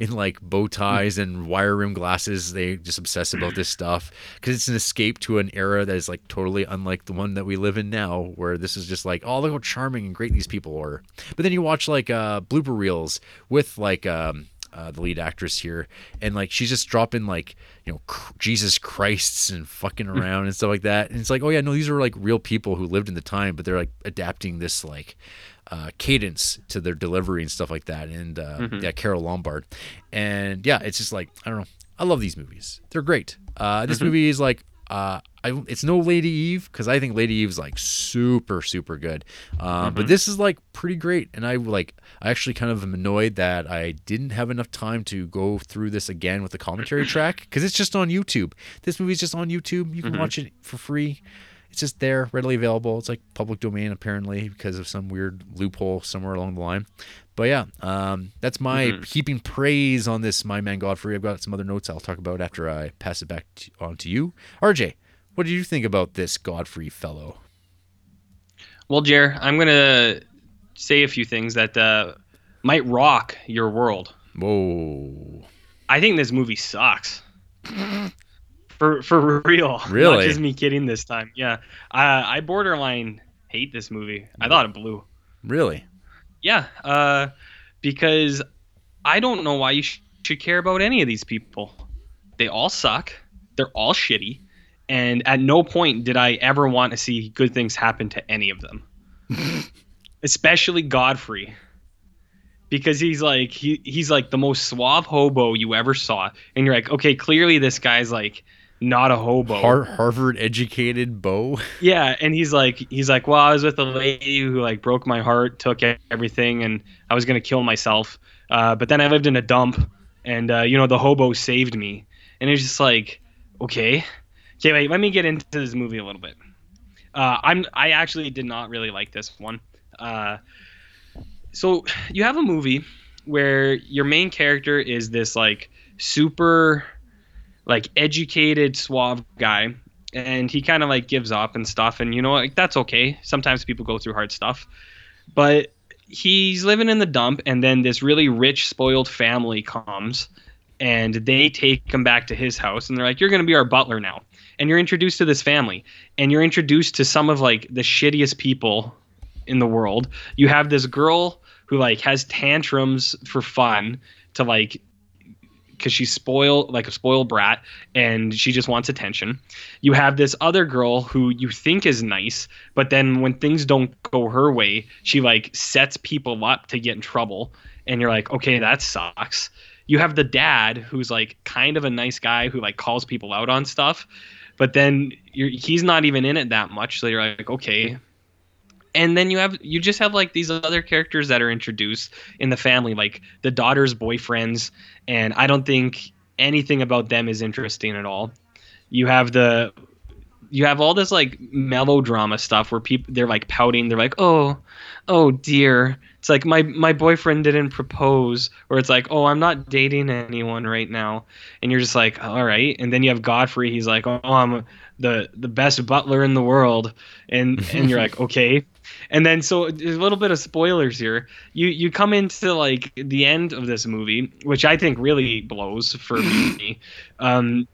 in like bow ties and wire rim glasses. They just obsess about this stuff because it's an escape to an era that is like totally unlike the one that we live in now, where this is just like oh look how charming and great these people are. But then you watch like uh, blooper reels with like. Um, Uh, the lead actress here, and like she's just dropping like you know cr- Jesus Christs and fucking around and stuff like that, and it's like oh yeah no these are like real people who lived in the time, but they're like adapting this like uh, cadence to their delivery and stuff like that, and uh, mm-hmm. yeah Carol Lombard, and yeah it's just like I don't know I love these movies, they're great. Uh, this mm-hmm. movie is like uh, I it's no Lady Eve because I think Lady Eve's like super super good, uh, mm-hmm. but this is like pretty great, and I like I actually kind of am annoyed that I didn't have enough time to go through this again with the commentary track because it's just on YouTube. This movie's just on YouTube. You can mm-hmm. watch it for free. It's just there, readily available. It's like public domain apparently because of some weird loophole somewhere along the line. But yeah, um, that's my mm-hmm. heaping praise on this My Man Godfrey. I've got some other notes I'll talk about after I pass it back to, on to you. R J, what did you think about this Godfrey fellow? Well, Jer, I'm going to say a few things that uh, might rock your world. Whoa. I think this movie sucks. For for real, really? Not just me kidding this time. Yeah, uh, I borderline hate this movie. I thought it blew. Really? Yeah, uh, because I don't know why you sh- should care about any of these people. They all suck. They're all shitty, and at no point did I ever want to see good things happen to any of them. Especially Godfrey. Because he's like he he's like the most suave hobo you ever saw, and you're like, okay, clearly this guy's like not a hobo. Har- Harvard educated bo. Yeah, and he's like he's like, well, I was with a lady who like broke my heart, took everything, and I was gonna kill myself. Uh, but then I lived in a dump, and uh, you know the hobo saved me. And it's just like, okay, okay, wait, let me get into this movie a little bit. Uh, I'm I actually did not really like this one. Uh, So you have a movie where your main character is this like super like educated, suave guy, and he kind of like gives up and stuff. And, you know, like that's OK. Sometimes people go through hard stuff, but he's living in the dump. And then this really rich, spoiled family comes and they take him back to his house and they're like, you're going to be our butler now. And you're introduced to this family and you're introduced to some of like the shittiest people in the world. You have this girl who like has tantrums for fun to like because she's spoiled like a spoiled brat and she just wants attention. You have this other girl who you think is nice, but then when things don't go her way, she like sets people up to get in trouble, and you're like, okay, that sucks. You have the dad who's like kind of a nice guy who like calls people out on stuff, but then you're, he's not even in it that much, so you're like, okay. And then you have you just have like these other characters that are introduced in the family, like the daughter's boyfriends, and I don't think anything about them is interesting at all. You have the you have all this like melodrama stuff where people, they're like pouting. They're like, oh, oh dear. It's like my, my boyfriend didn't propose, or it's like, oh, I'm not dating anyone right now. And you're just like, all right. And then you have Godfrey. He's like, oh, I'm the, the best butler in the world. And, and you're like, okay. And then, so there's a little bit of spoilers here. You, you come into like the end of this movie, which I think really blows for me. Um,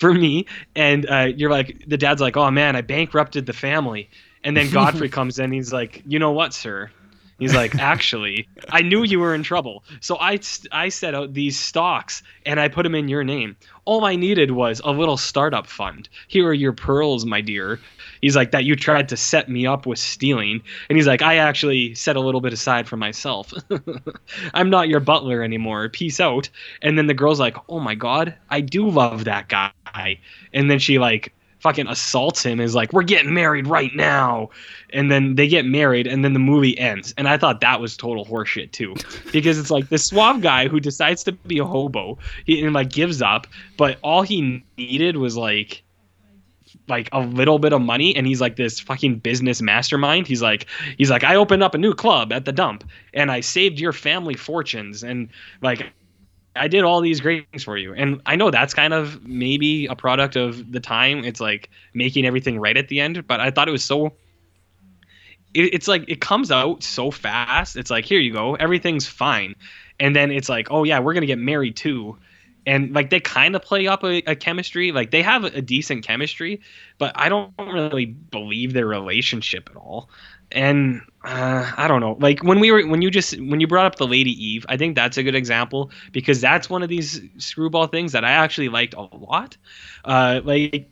for me. And uh, you're like, the dad's like, oh man, I bankrupted the family. And then Godfrey comes in and he's like, you know what, sir? He's like, actually, I knew you were in trouble. So I, I set out these stocks and I put them in your name. All I needed was a little startup fund. Here are your pearls, my dear. He's like, that you tried to set me up with stealing. And he's like, I actually set a little bit aside for myself. I'm not your butler anymore. Peace out. And then the girl's like, oh my God, I do love that guy. And then she like fucking assaults him, is like, we're getting married right now. And then they get married and then the movie ends. And I thought that was total horseshit too, because it's like this suave guy who decides to be a hobo, he and like gives up, but all he needed was like like a little bit of money. And he's like this fucking business mastermind. He's like, he's like, I opened up a new club at the dump and I saved your family fortunes. And like, I did all these great things for you. And I know that's kind of maybe a product of the time. It's like making everything right at the end. But I thought it was so, it, it's like it comes out so fast. It's like, here you go. Everything's fine. And then it's like, oh, yeah, we're going to get married, too. And like they kind of play up a, a chemistry. Like they have a decent chemistry, but I don't really believe their relationship at all. And uh, I don't know, like when we were when you just when you brought up the Lady Eve, I think that's a good example, because that's one of these screwball things that I actually liked a lot. Uh, like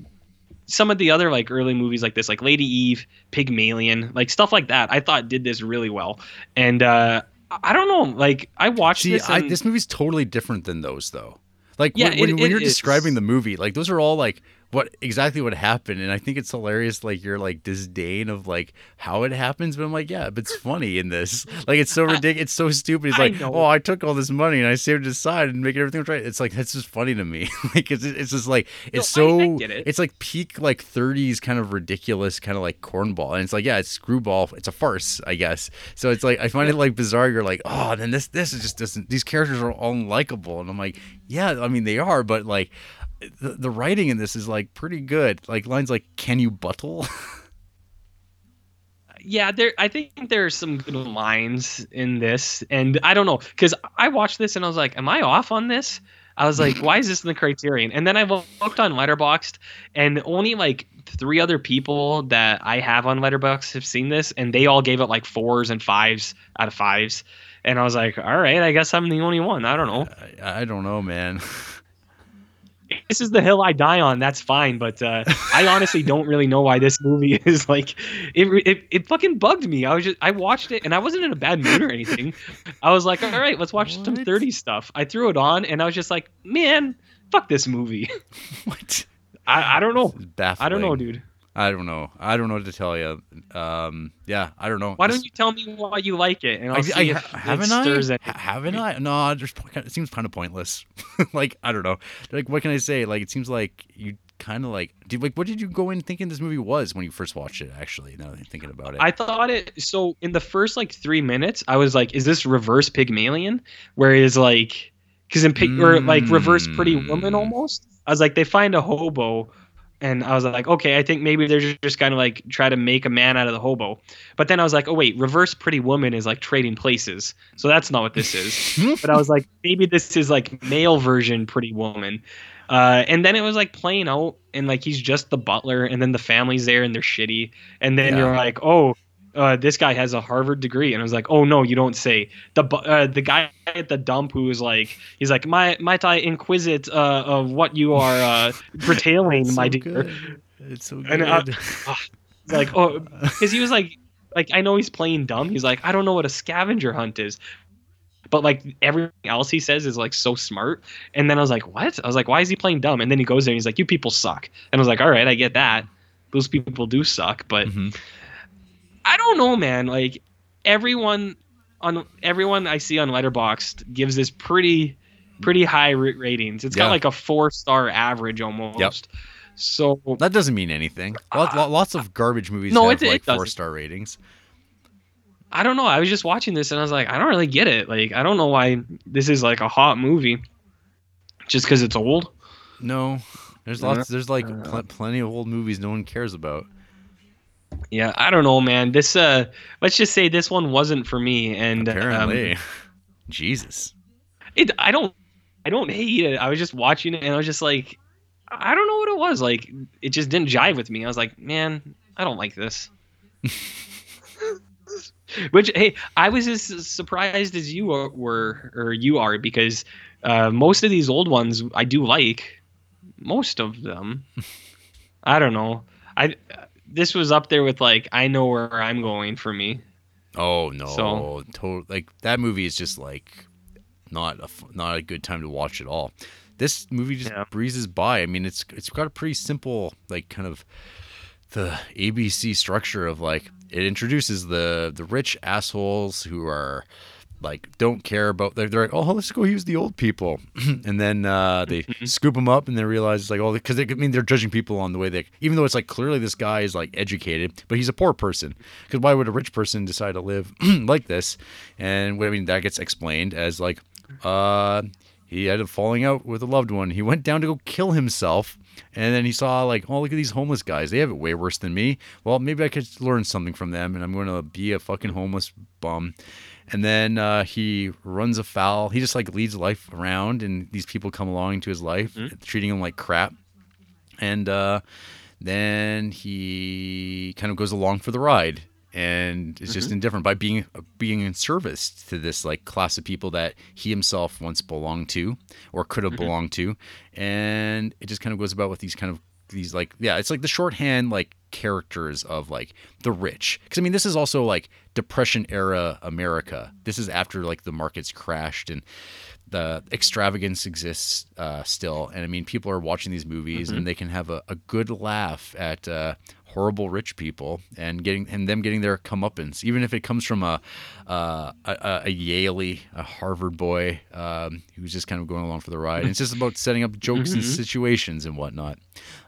some of the other like early movies like this, like Lady Eve, Pygmalion, like stuff like that, I thought did this really well. And uh, I don't know, like I watched See, this. And... I, this movie's totally different than those, though. Like yeah, when, it, when it, you're describing the movie, like those are all like what exactly what happened. And I think it's hilarious, like your like disdain of like how it happens. But I'm like, yeah, but it's funny in this. Like it's so ridiculous. It's so stupid. It's like, oh, I took all this money and I saved it aside and making everything right. It's like, that's just funny to me. Like it's, it's just like, it's no, so, I, I get it. It's like peak like thirties kind of ridiculous kind of like cornball. And it's like, yeah, it's screwball. It's a farce, I guess. So it's like, I find it like bizarre. You're like, oh, then this, this is just, doesn't, these characters are all unlikable. And I'm like, yeah, I mean, they are, but like, The, the writing in this is like pretty good. Like lines like "Can you buttle?" Yeah, there. I think there are some good lines in this, and I don't know, because I watched this and I was like, "Am I off on this?" I was like, "Why is this in the Criterion?" And then I looked on Letterboxd, and only like three other people that I have on Letterboxd have seen this, and they all gave it like fours and fives out of fives. And I was like, "All right, I guess I'm the only one." I don't know. I, I don't know, man. This is the hill I die on. That's fine, but uh, I honestly don't really know why this movie is like. It, it it fucking bugged me. I was just I watched it and I wasn't in a bad mood or anything. I was like, all right, let's watch what? some thirties stuff. I threw it on and I was just like, man, fuck this movie. What? I, I don't know. I don't know, dude. I don't know. I don't know what to tell you. Um, yeah, I don't know. Why don't you tell me why you like it? And I'll I, see I, if haven't it stirs I? Anything. Haven't I? No, just, it seems kind of pointless. Like, I don't know. Like, what can I say? Like, it seems like you kind of like, did, like, what did you go in thinking this movie was when you first watched it, actually, now that I'm thinking about it? I thought it, so in the first, like, three minutes, I was like, is this reverse Pygmalion? Where it is like, because in, Py- mm. or like, reverse Pretty Woman almost. I was like, they find a hobo. And I was like, okay, I think maybe they're just kind of like try to make a man out of the hobo. But then I was like, oh, wait, reverse Pretty Woman is like trading places. So that's not what this is. But I was like, maybe this is like male version Pretty Woman. Uh, and then it was like playing out and like he's just the butler and then the family's there and they're shitty. And then yeah. You're like, oh, uh, this guy has a Harvard degree. And I was like, oh, no, you don't say. The uh, the guy at the dump who was like, he's like, my might I inquisit uh, of what you are uh, retailing, my so dear. Good. It's so good. And I, uh, like, oh, because he was like, like I know he's playing dumb. He's like, I don't know what a scavenger hunt is, but like everything else he says is like so smart. And then I was like, what? I was like, why is he playing dumb? And then he goes there and he's like, you people suck. And I was like, all right, I get that. Those people do suck, but. Mm-hmm. I don't know, man. Like everyone on everyone I see on Letterboxd gives this pretty, pretty high ratings. It's yeah. got like a four star average almost. Yep. So that doesn't mean anything. Uh, Lots of garbage movies no, have it, like four star ratings. I don't know. I was just watching this and I was like, I don't really get it. Like, I don't know why this is like a hot movie. Just because it's old? No, there's lots. There's like pl- plenty of old movies no one cares about. Yeah, I don't know, man. This uh, let's just say this one wasn't for me. And apparently, um, Jesus, it. I don't. I don't hate it. I was just watching it and I was just like, I don't know what it was. Like, it just didn't jive with me. I was like, man, I don't like this. Which, hey, I was as surprised as you were, or you are, because uh, most of these old ones I do like. Most of them. I don't know. I this was up there with like I Know Where I'm Going for me. Oh no! So, to- like that movie is just like not a not a good time to watch at all. This movie just yeah. breezes by. I mean, it's it's got a pretty simple like kind of the A B C structure of like. It introduces the, the rich assholes who are like don't care about. They're, they're like, oh, let's go use the old people, and then uh, they scoop them up, and they realize it's like, oh, because I mean they're judging people on the way they, even though it's like clearly this guy is like educated, but he's a poor person. Because why would a rich person decide to live like this? And I mean that gets explained as like, uh, he had a falling out with a loved one. He went down to go kill himself. And then he saw like, oh, look at these homeless guys. They have it way worse than me. Well, maybe I could learn something from them, and I'm going to be a fucking homeless bum. And then uh, he runs afoul. He just like leads life around, and these people come along into his life, mm-hmm. treating him like crap. And uh, then he kind of goes along for the ride, and is just mm-hmm. indifferent by being being in service to this like class of people that he himself once belonged to or could have mm-hmm. belonged to, and it just kind of goes about with these kind of these like yeah it's like the shorthand like characters of like the rich, because I mean this is also like Depression era America. This is after like the markets crashed and the extravagance exists uh, still, and I mean people are watching these movies mm-hmm. and they can have a, a good laugh at. Uh, horrible rich people and getting and them getting their comeuppance, even if it comes from a uh, a, a Yaley, a Harvard boy um, who's just kind of going along for the ride. And it's just about setting up jokes mm-hmm. and situations and whatnot.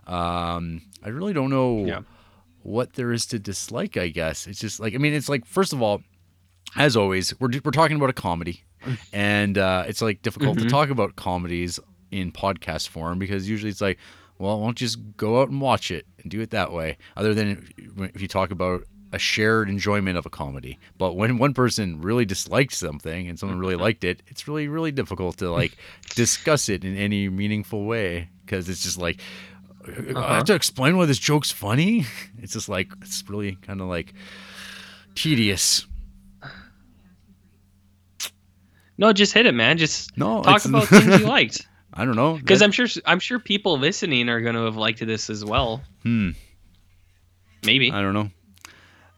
Um, I really don't know yeah. what there is to dislike. I guess it's just like I mean, it's like first of all, as always, we're we're talking about a comedy, and uh, it's like difficult mm-hmm. to talk about comedies in podcast form because usually it's like. Well, why don't you just go out and watch it and do it that way, other than if you talk about a shared enjoyment of a comedy. But when one person really disliked something and someone really liked it, it's really, really difficult to, like, discuss it in any meaningful way because it's just like, uh-huh. I have to explain why this joke's funny? It's just like, it's really kind of, like, tedious. No, just hit it, man. Just no, talk about things you liked. I don't know. Because I'm sure I'm sure people listening are going to have liked this as well. Hmm. Maybe. I don't know.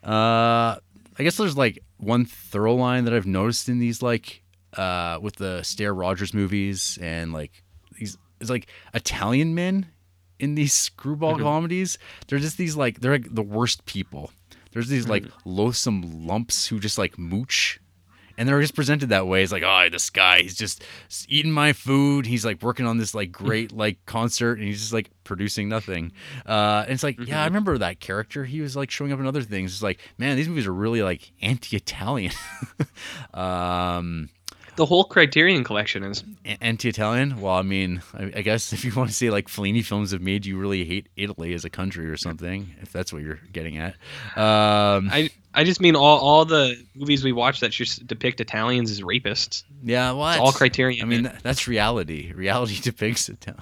Uh, I guess there's like one throw line that I've noticed in these like uh, with the Stair Rogers movies and like these it's like Italian men in these screwball mm-hmm. comedies. They're just these like they're like the worst people. There's these mm-hmm. like loathsome lumps who just like mooch. And they're just presented that way. It's like, oh, this guy, he's just eating my food. He's like working on this like great like concert, and he's just like producing nothing. Uh, and it's like, mm-hmm. yeah, I remember that character. He was like showing up in other things. It's like, man, these movies are really like anti-Italian. um, the whole Criterion Collection is anti-Italian. Well, I mean, I, I guess if you want to say like Fellini films have made you really hate Italy as a country or something, if that's what you're getting at. Um, I. I just mean all, all the movies we watch that just depict Italians as rapists. Yeah, well, it's all Criterion. I mean, that, that's reality. Reality depicts Italian.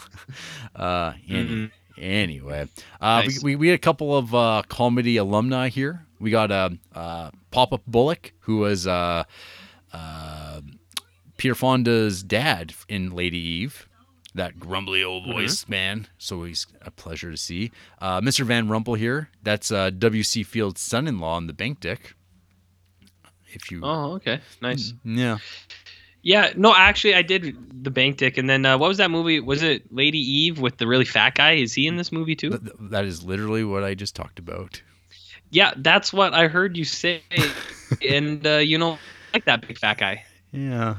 Uh, mm-hmm. Anyway, uh, nice. we, we we had a couple of uh, comedy alumni here. We got uh, uh, Pop-Up Bullock, who was uh, uh, Peter Fonda's dad in Lady Eve. That grumbly old voice, mm-hmm. man. So always a pleasure to see. Uh, Mister Van Rumpel here. That's uh, W C. Field's son-in-law on The Bank Dick. If you. Oh, okay. Nice. Yeah. Yeah. No, actually, I did The Bank Dick. And then uh, what was that movie? Was it Lady Eve with the really fat guy? Is he in this movie too? That is literally what I just talked about. Yeah, that's what I heard you say. and, uh, you know, I like that big fat guy. Yeah.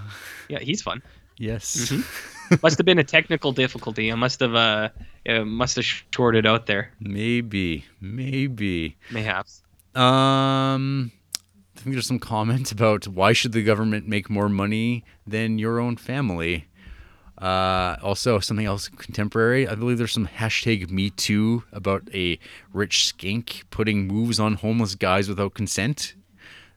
Yeah, he's fun. Yes. Mm-hmm. Must have been a technical difficulty. I must have uh, it must have shorted out there. Maybe, maybe, mayhaps. Um, I think there's some comments about why should the government make more money than your own family. Uh, also, something else contemporary. I believe there's some hashtag Me Too about a rich skink putting moves on homeless guys without consent.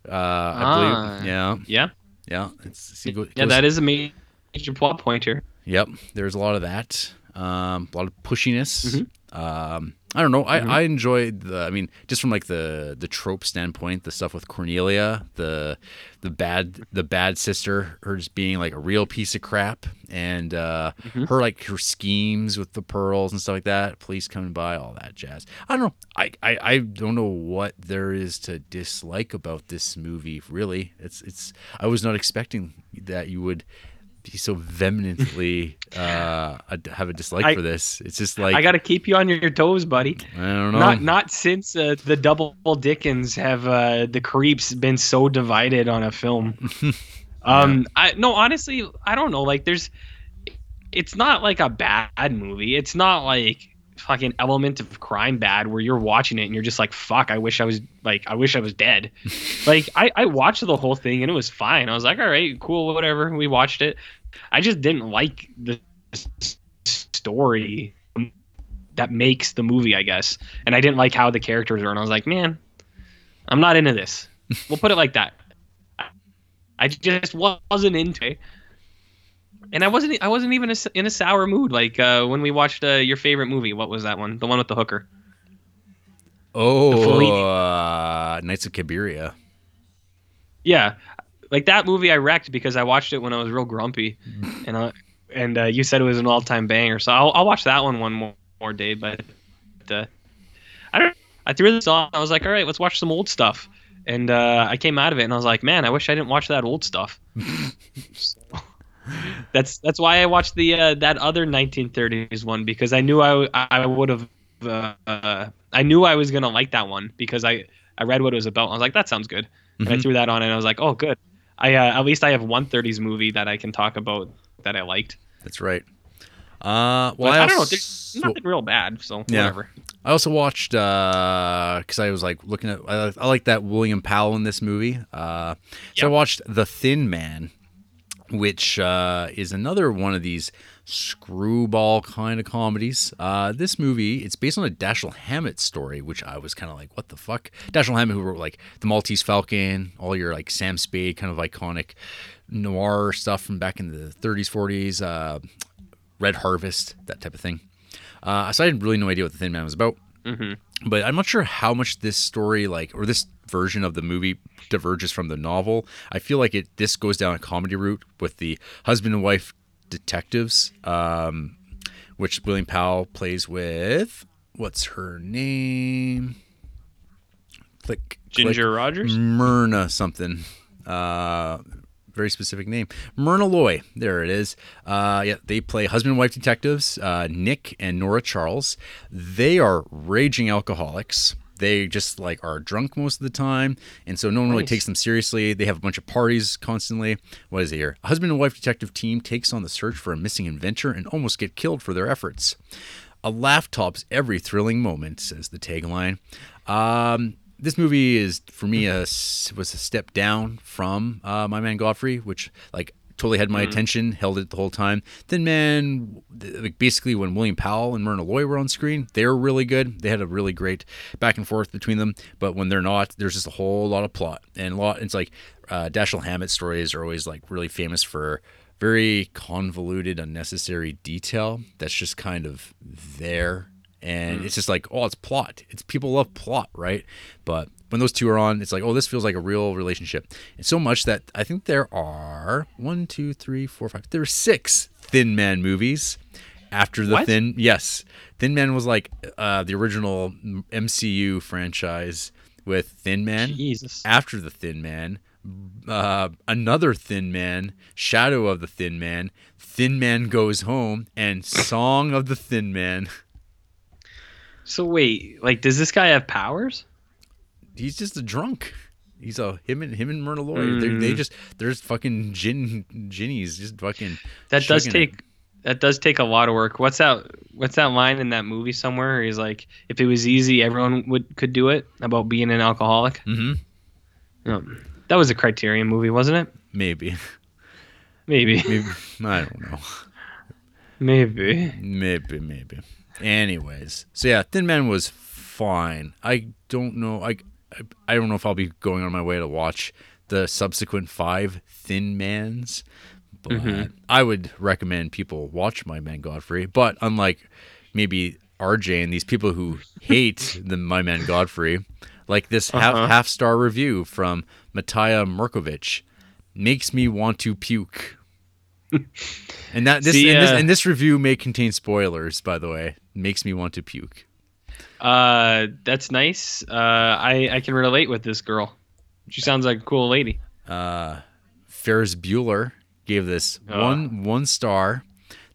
Uh, ah, I believe. Yeah. Yeah. Yeah. It's, it goes, yeah, that is a major plot pointer. Yep. There's a lot of that. Um, a lot of pushiness. Mm-hmm. Um, I don't know. I, mm-hmm. I enjoyed the, I mean, just from like the, the trope standpoint, the stuff with Cornelia, the the bad the bad sister, her just being like a real piece of crap, and uh, mm-hmm. her like her schemes with the pearls and stuff like that, police coming by, all that jazz. I don't know. I, I, I don't know what there is to dislike about this movie, really. It's it's I was not expecting that you would be so vehemently uh, have a dislike I, for this. It's just like I gotta keep you on your toes, buddy. I don't know. Not not since uh, the double Dickens have uh, the creeps been so divided on a film. um, yeah. I no, honestly, I don't know. Like, there's, it's not like a bad movie. It's not like fucking Element of Crime bad where you're watching it and you're just like, fuck, I wish I was like, I wish I was dead. Like I, I watched the whole thing and it was fine. I was like, all right, cool, whatever. We watched it. I just didn't like the story that makes the movie, I guess. And I didn't like how the characters were. And I was like, man, I'm not into this. We'll put it like that. I just wasn't into it. And I wasn't I wasn't even in a sour mood like uh, when we watched uh, your favorite movie. What was that one? The one with the hooker. Oh, uh, Knights of Cabiria. Yeah, like that movie I wrecked because I watched it when I was real grumpy, and I, and uh, you said it was an all-time banger. So I'll, I'll watch that one one more, more day. But uh, I don't. I threw this on. I was like, all right, let's watch some old stuff. And uh, I came out of it and I was like, man, I wish I didn't watch that old stuff. So, That's that's why I watched the uh, that other nineteen thirties one, because I knew I I would have uh, uh, I knew I was gonna like that one because I, I read what it was about. I was like, that sounds good, mm-hmm. and I threw that on and I was like, oh good, I uh, at least I have one thirties movie that I can talk about that I liked. That's right. Uh, well, I, I don't also, know, there's nothing real bad, so yeah. whatever. I also watched because uh, I was like looking at I, I like that William Powell in this movie, uh, so yeah. I watched The Thin Man, which uh, is another one of these screwball kind of comedies. Uh, this movie, it's based on a Dashiell Hammett story, which I was kind of like, what the fuck? Dashiell Hammett, who wrote like The Maltese Falcon, all your like Sam Spade kind of iconic noir stuff from back in the thirties, forties, uh, Red Harvest, that type of thing. Uh, so I had really no idea what The Thin Man was about. Mm-hmm. But I'm not sure how much this story, like, or this version of the movie diverges from the novel. I feel like it this goes down a comedy route with the husband and wife detectives, um, which William Powell plays with. What's her name? Click, Ginger click, Rogers? Myrna something. Uh, very specific name. Myrna Loy. There it is. Uh, yeah, they play husband and wife detectives, uh, Nick and Nora Charles. They are raging alcoholics. They just like are drunk most of the time, and so no one really nice. takes them seriously. They have a bunch of parties constantly. What is it here? A husband and wife detective team takes on the search for a missing inventor and almost get killed for their efforts. A laugh tops every thrilling moment, says the tagline. Um, this movie is, for me, a, was a step down from uh, My Man Godfrey, which like totally had my mm-hmm. attention, held it the whole time. Thin Man, like basically when William Powell and Myrna Loy were on screen, they were really good. They had a really great back and forth between them. But when they're not, there's just a whole lot of plot. And a lot. It's like uh, Dashiell Hammett stories are always like really famous for very convoluted, unnecessary detail that's just kind of there. And mm. it's just like, oh, it's plot. It's people love plot, right? But when those two are on, it's like, oh, this feels like a real relationship. And so much that I think there are one, two, three, four, five, there are six Thin Man movies after the what? Thin. Yes. Thin Man was like uh, the original M C U franchise with Thin Man. Jesus. After the Thin Man, uh, another Thin Man, Shadow of the Thin Man, Thin Man Goes Home, and Song of the Thin Man. So wait, like, does this guy have powers? He's just a drunk. He's a him and him and Myrna Loy. Mm. They just there's fucking gin ginnies just fucking. That does take. It. that does take a lot of work. What's that? What's that line in that movie somewhere? Where he's like, if it was easy, everyone would could do it. About being an alcoholic. Mm-hmm. Um, that was a Criterion movie, wasn't it? Maybe. Maybe. Maybe. I don't know. Maybe. Maybe. Maybe. Anyways, so yeah, Thin Man was fine. I don't know. I, I I don't know if I'll be going on my way to watch the subsequent five Thin Mans. But mm-hmm. I would recommend people watch My Man Godfrey. But unlike maybe R J and these people who hate the My Man Godfrey, like this uh-huh. half, half-star review from Matija Mrkovic makes me want to puke. And that this, See, uh, and this and this review may contain spoilers, by the way. Makes me want to puke. Uh, that's nice. Uh, I, I can relate with this girl. She sounds like a cool lady. Uh, Ferris Bueller gave this uh. one one star.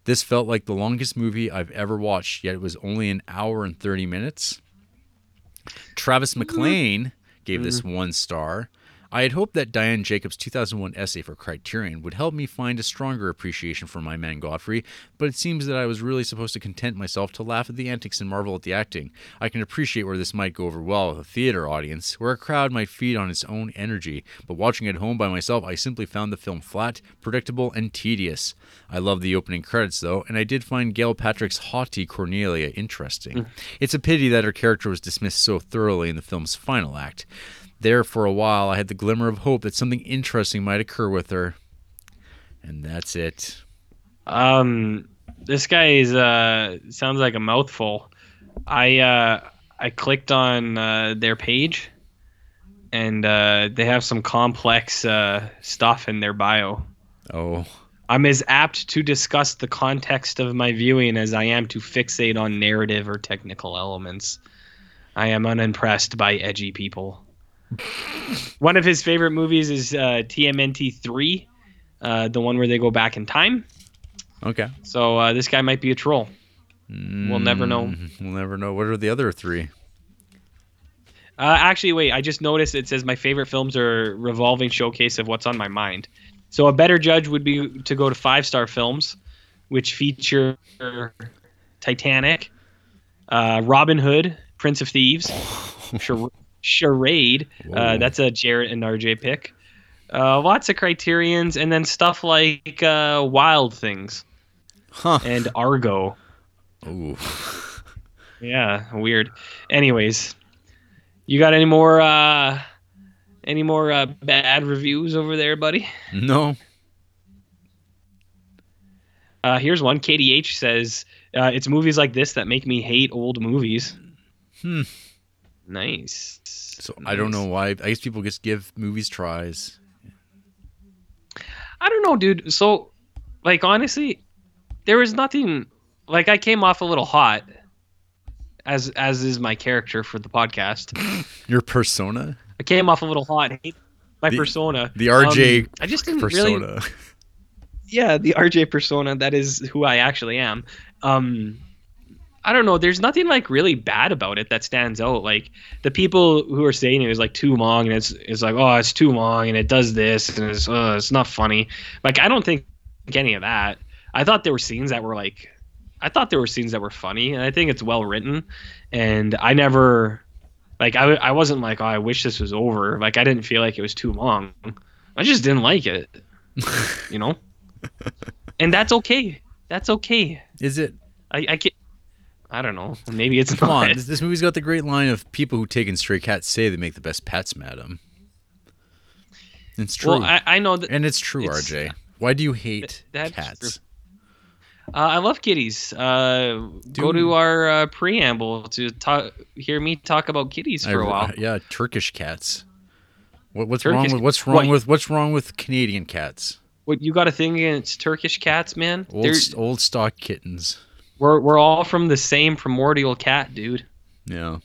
This felt like the longest movie I've ever watched, yet it was only an hour and thirty minutes. Travis McLean gave this one star. I had hoped that Diane Jacobs' two thousand one essay for Criterion would help me find a stronger appreciation for My Man Godfrey, but it seems that I was really supposed to content myself to laugh at the antics and marvel at the acting. I can appreciate where this might go over well with a theater audience, where a crowd might feed on its own energy, but watching it at home by myself, I simply found the film flat, predictable, and tedious. I love the opening credits, though, and I did find Gail Patrick's haughty Cornelia interesting. It's a pity that her character was dismissed so thoroughly in the film's final act. There for a while, I had the glimmer of hope that something interesting might occur with her, and that's it. Um, this guy is uh sounds like a mouthful. I uh I clicked on uh, their page, and uh, they have some complex uh, stuff in their bio. Oh. I'm as apt to discuss the context of my viewing as I am to fixate on narrative or technical elements. I am unimpressed by edgy people. One of his favorite movies is uh, T M N T three, uh, the one where they go back in time. Okay. So uh, this guy might be a troll. Mm, we'll never know. We'll never know. What are the other three? Uh, actually, wait. I just noticed it says my favorite films are revolving showcase of what's on my mind. So a better judge would be to go to five-star films, which feature Titanic, uh, Robin Hood, Prince of Thieves, Char- Charade, uh, that's a Jared and R J pick. Uh, lots of Criterions, and then stuff like uh, Wild Things huh. and Argo. Ooh, yeah, weird. Anyways, you got any more uh, any more uh, bad reviews over there, buddy? No. Uh, here's one. K D H says uh, it's movies like this that make me hate old movies. Hmm. Nice. So nice. I don't know why. I guess people just give movies tries. I don't know, dude. So, like, honestly, there was nothing. Like, I came off a little hot, as as is my character for the podcast. Your persona. I came off a little hot. My the, persona. The R J. Um, I just didn't persona. Really. Yeah, the R J persona. That is who I actually am. Um. I don't know. There's nothing like really bad about it that stands out. Like the people who are saying it was like too long, and it's it's like oh, it's too long, and it does this, and it's uh, it's not funny. Like I don't think any of that. I thought there were scenes that were like, I thought there were scenes that were funny, and I think it's well written. And I never, like I I wasn't like oh, I wish this was over. Like I didn't feel like it was too long. I just didn't like it, you know. And that's okay. That's okay. Is it? I I can't. I don't know. Maybe it's Come not. On. This, this movie's got the great line of people who take in stray cats say they make the best pets, madam. It's true. Well, I, I know that, and it's true, it's, R J. Why do you hate th- cats? Uh, I love kitties. Uh, go to our uh, preamble to talk, hear me talk about kitties for I, a while. Uh, yeah, Turkish cats. What, what's Turkish, wrong with what's wrong what, with what's wrong with Canadian cats? What you got a thing against Turkish cats, man? Old, old stock kittens. We're we're all from the same primordial cat, dude. Yeah.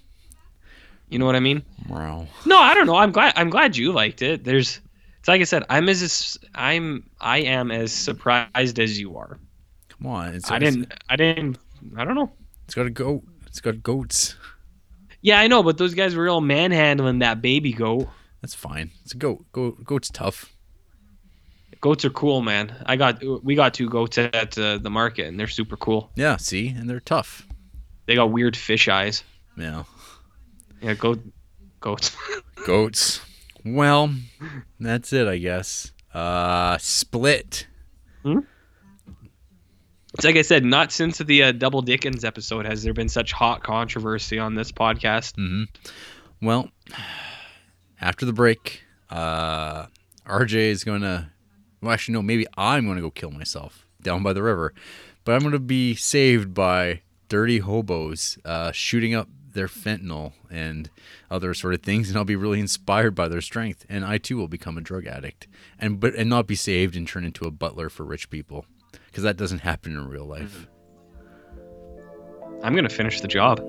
You know what I mean? Wow. No, I don't know. I'm glad I'm glad you liked it. There's it's like I said, I'm as I'm I am as surprised as you are. Come on. It's, I didn't I didn't I don't know. It's got a goat. It's got goats. Yeah, I know, but those guys were all manhandling that baby goat. That's fine. It's a goat. Goat goat's tough. Goats are cool, man. I got we got two goats at uh, the market, and they're super cool. Yeah, see, and they're tough. They got weird fish eyes. Yeah. Yeah, goat, goats. Goats. Well, that's it, I guess. Uh, Split. Hmm? It's like I said, not since the uh, Double Dickens episode has there been such hot controversy on this podcast. Mm-hmm. Well, after the break, uh, R J is going to... Well, actually, no, maybe I'm going to go kill myself down by the river. But I'm going to be saved by dirty hobos uh, shooting up their fentanyl and other sort of things, and I'll be really inspired by their strength, and I too will become a drug addict and but and not be saved and turn into a butler for rich people, because that doesn't happen in real life. I'm gonna finish the job.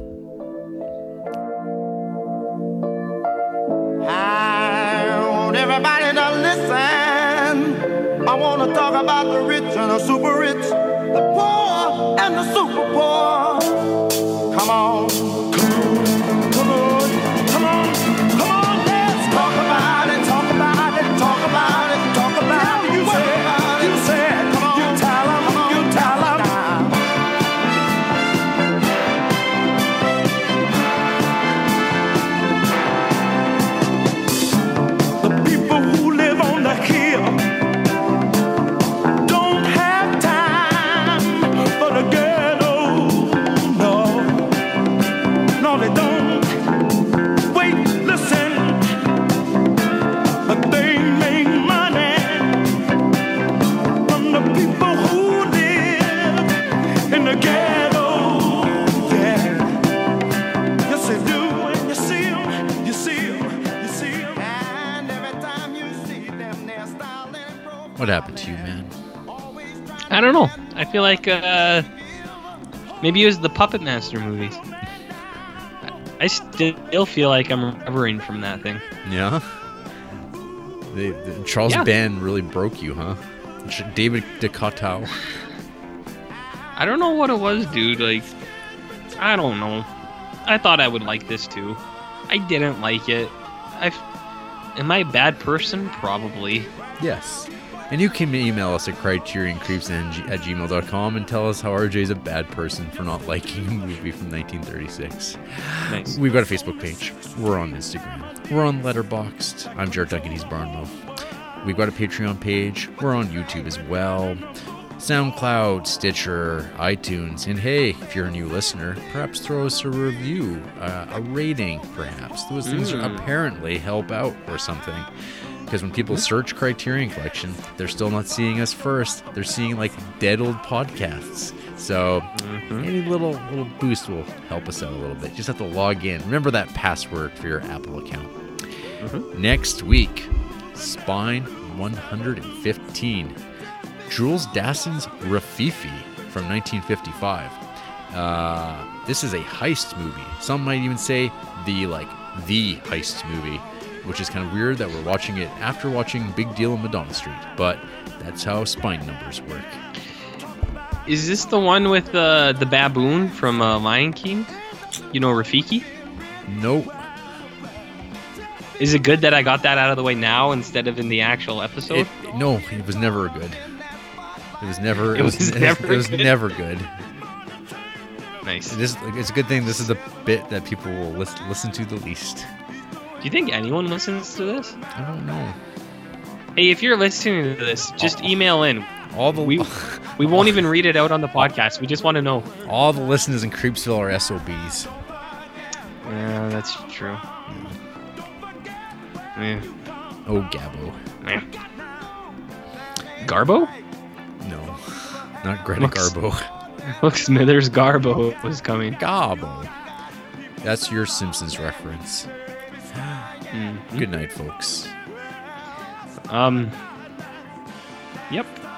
I want everybody to listen. I want to talk about the rich and the super rich, the poor and the super poor. Come on. What happened to you, man? I don't know. I feel like uh, maybe it was the Puppet Master movies. I still feel like I'm recovering from that thing. Yeah? They, the, Charles yeah. Band really broke you, huh? David DeCoteau. I don't know what it was, dude. Like, I don't know. I thought I would like this, too. I didn't like it. I've, am I a bad person? Probably. Yes. And you can email us at criterion creeps at gmail dot com and tell us how R J's a bad person for not liking a movie from nineteen thirty-six. Nice. We've got a Facebook page. We're on Instagram. We're on Letterboxd. I'm Jared Duncan. He's Barnwell. We've got a Patreon page. We're on YouTube as well. SoundCloud, Stitcher, iTunes. And hey, if you're a new listener, perhaps throw us a review, uh, a rating, perhaps. Those things mm. apparently help out or something. Because when people search Criterion Collection, they're still not seeing us first. They're seeing, like, dead old podcasts. So mm-hmm. any little little boost will help us out a little bit. Just have to log in. Remember that password for your Apple account. Mm-hmm. Next week, Spine one fifteen. Jules Dassin's Rafifi from nineteen fifty-five. Uh, this is a heist movie. Some might even say the, like, the heist movie. Which is kind of weird that we're watching it after watching Big Deal in Madonna Street, but that's how spine numbers work. Is this the one with uh, the baboon from uh, Lion King? You know Rafiki? Nope. Is it good that I got that out of the way now instead of in the actual episode? It, no, it was never good. It was never. It was, it was never. It was, good. It was never good. Nice. This, like, it's a good thing. This is the bit that people will listen, listen to the least. Do you think anyone listens to this? I don't know. Hey, if you're listening to this, just all, email in. All the we, we won't even read it out on the podcast. We just want to know. All the listeners in Creepsville are S O Bs. Yeah, that's true. Yeah. Yeah. Oh, Gabbo. Yeah. Garbo? No, not Greta looks, Garbo. Look, Smithers Garbo was coming. Garbo. That's your Simpsons reference. Mm-hmm. Good night, folks. Um. Yep.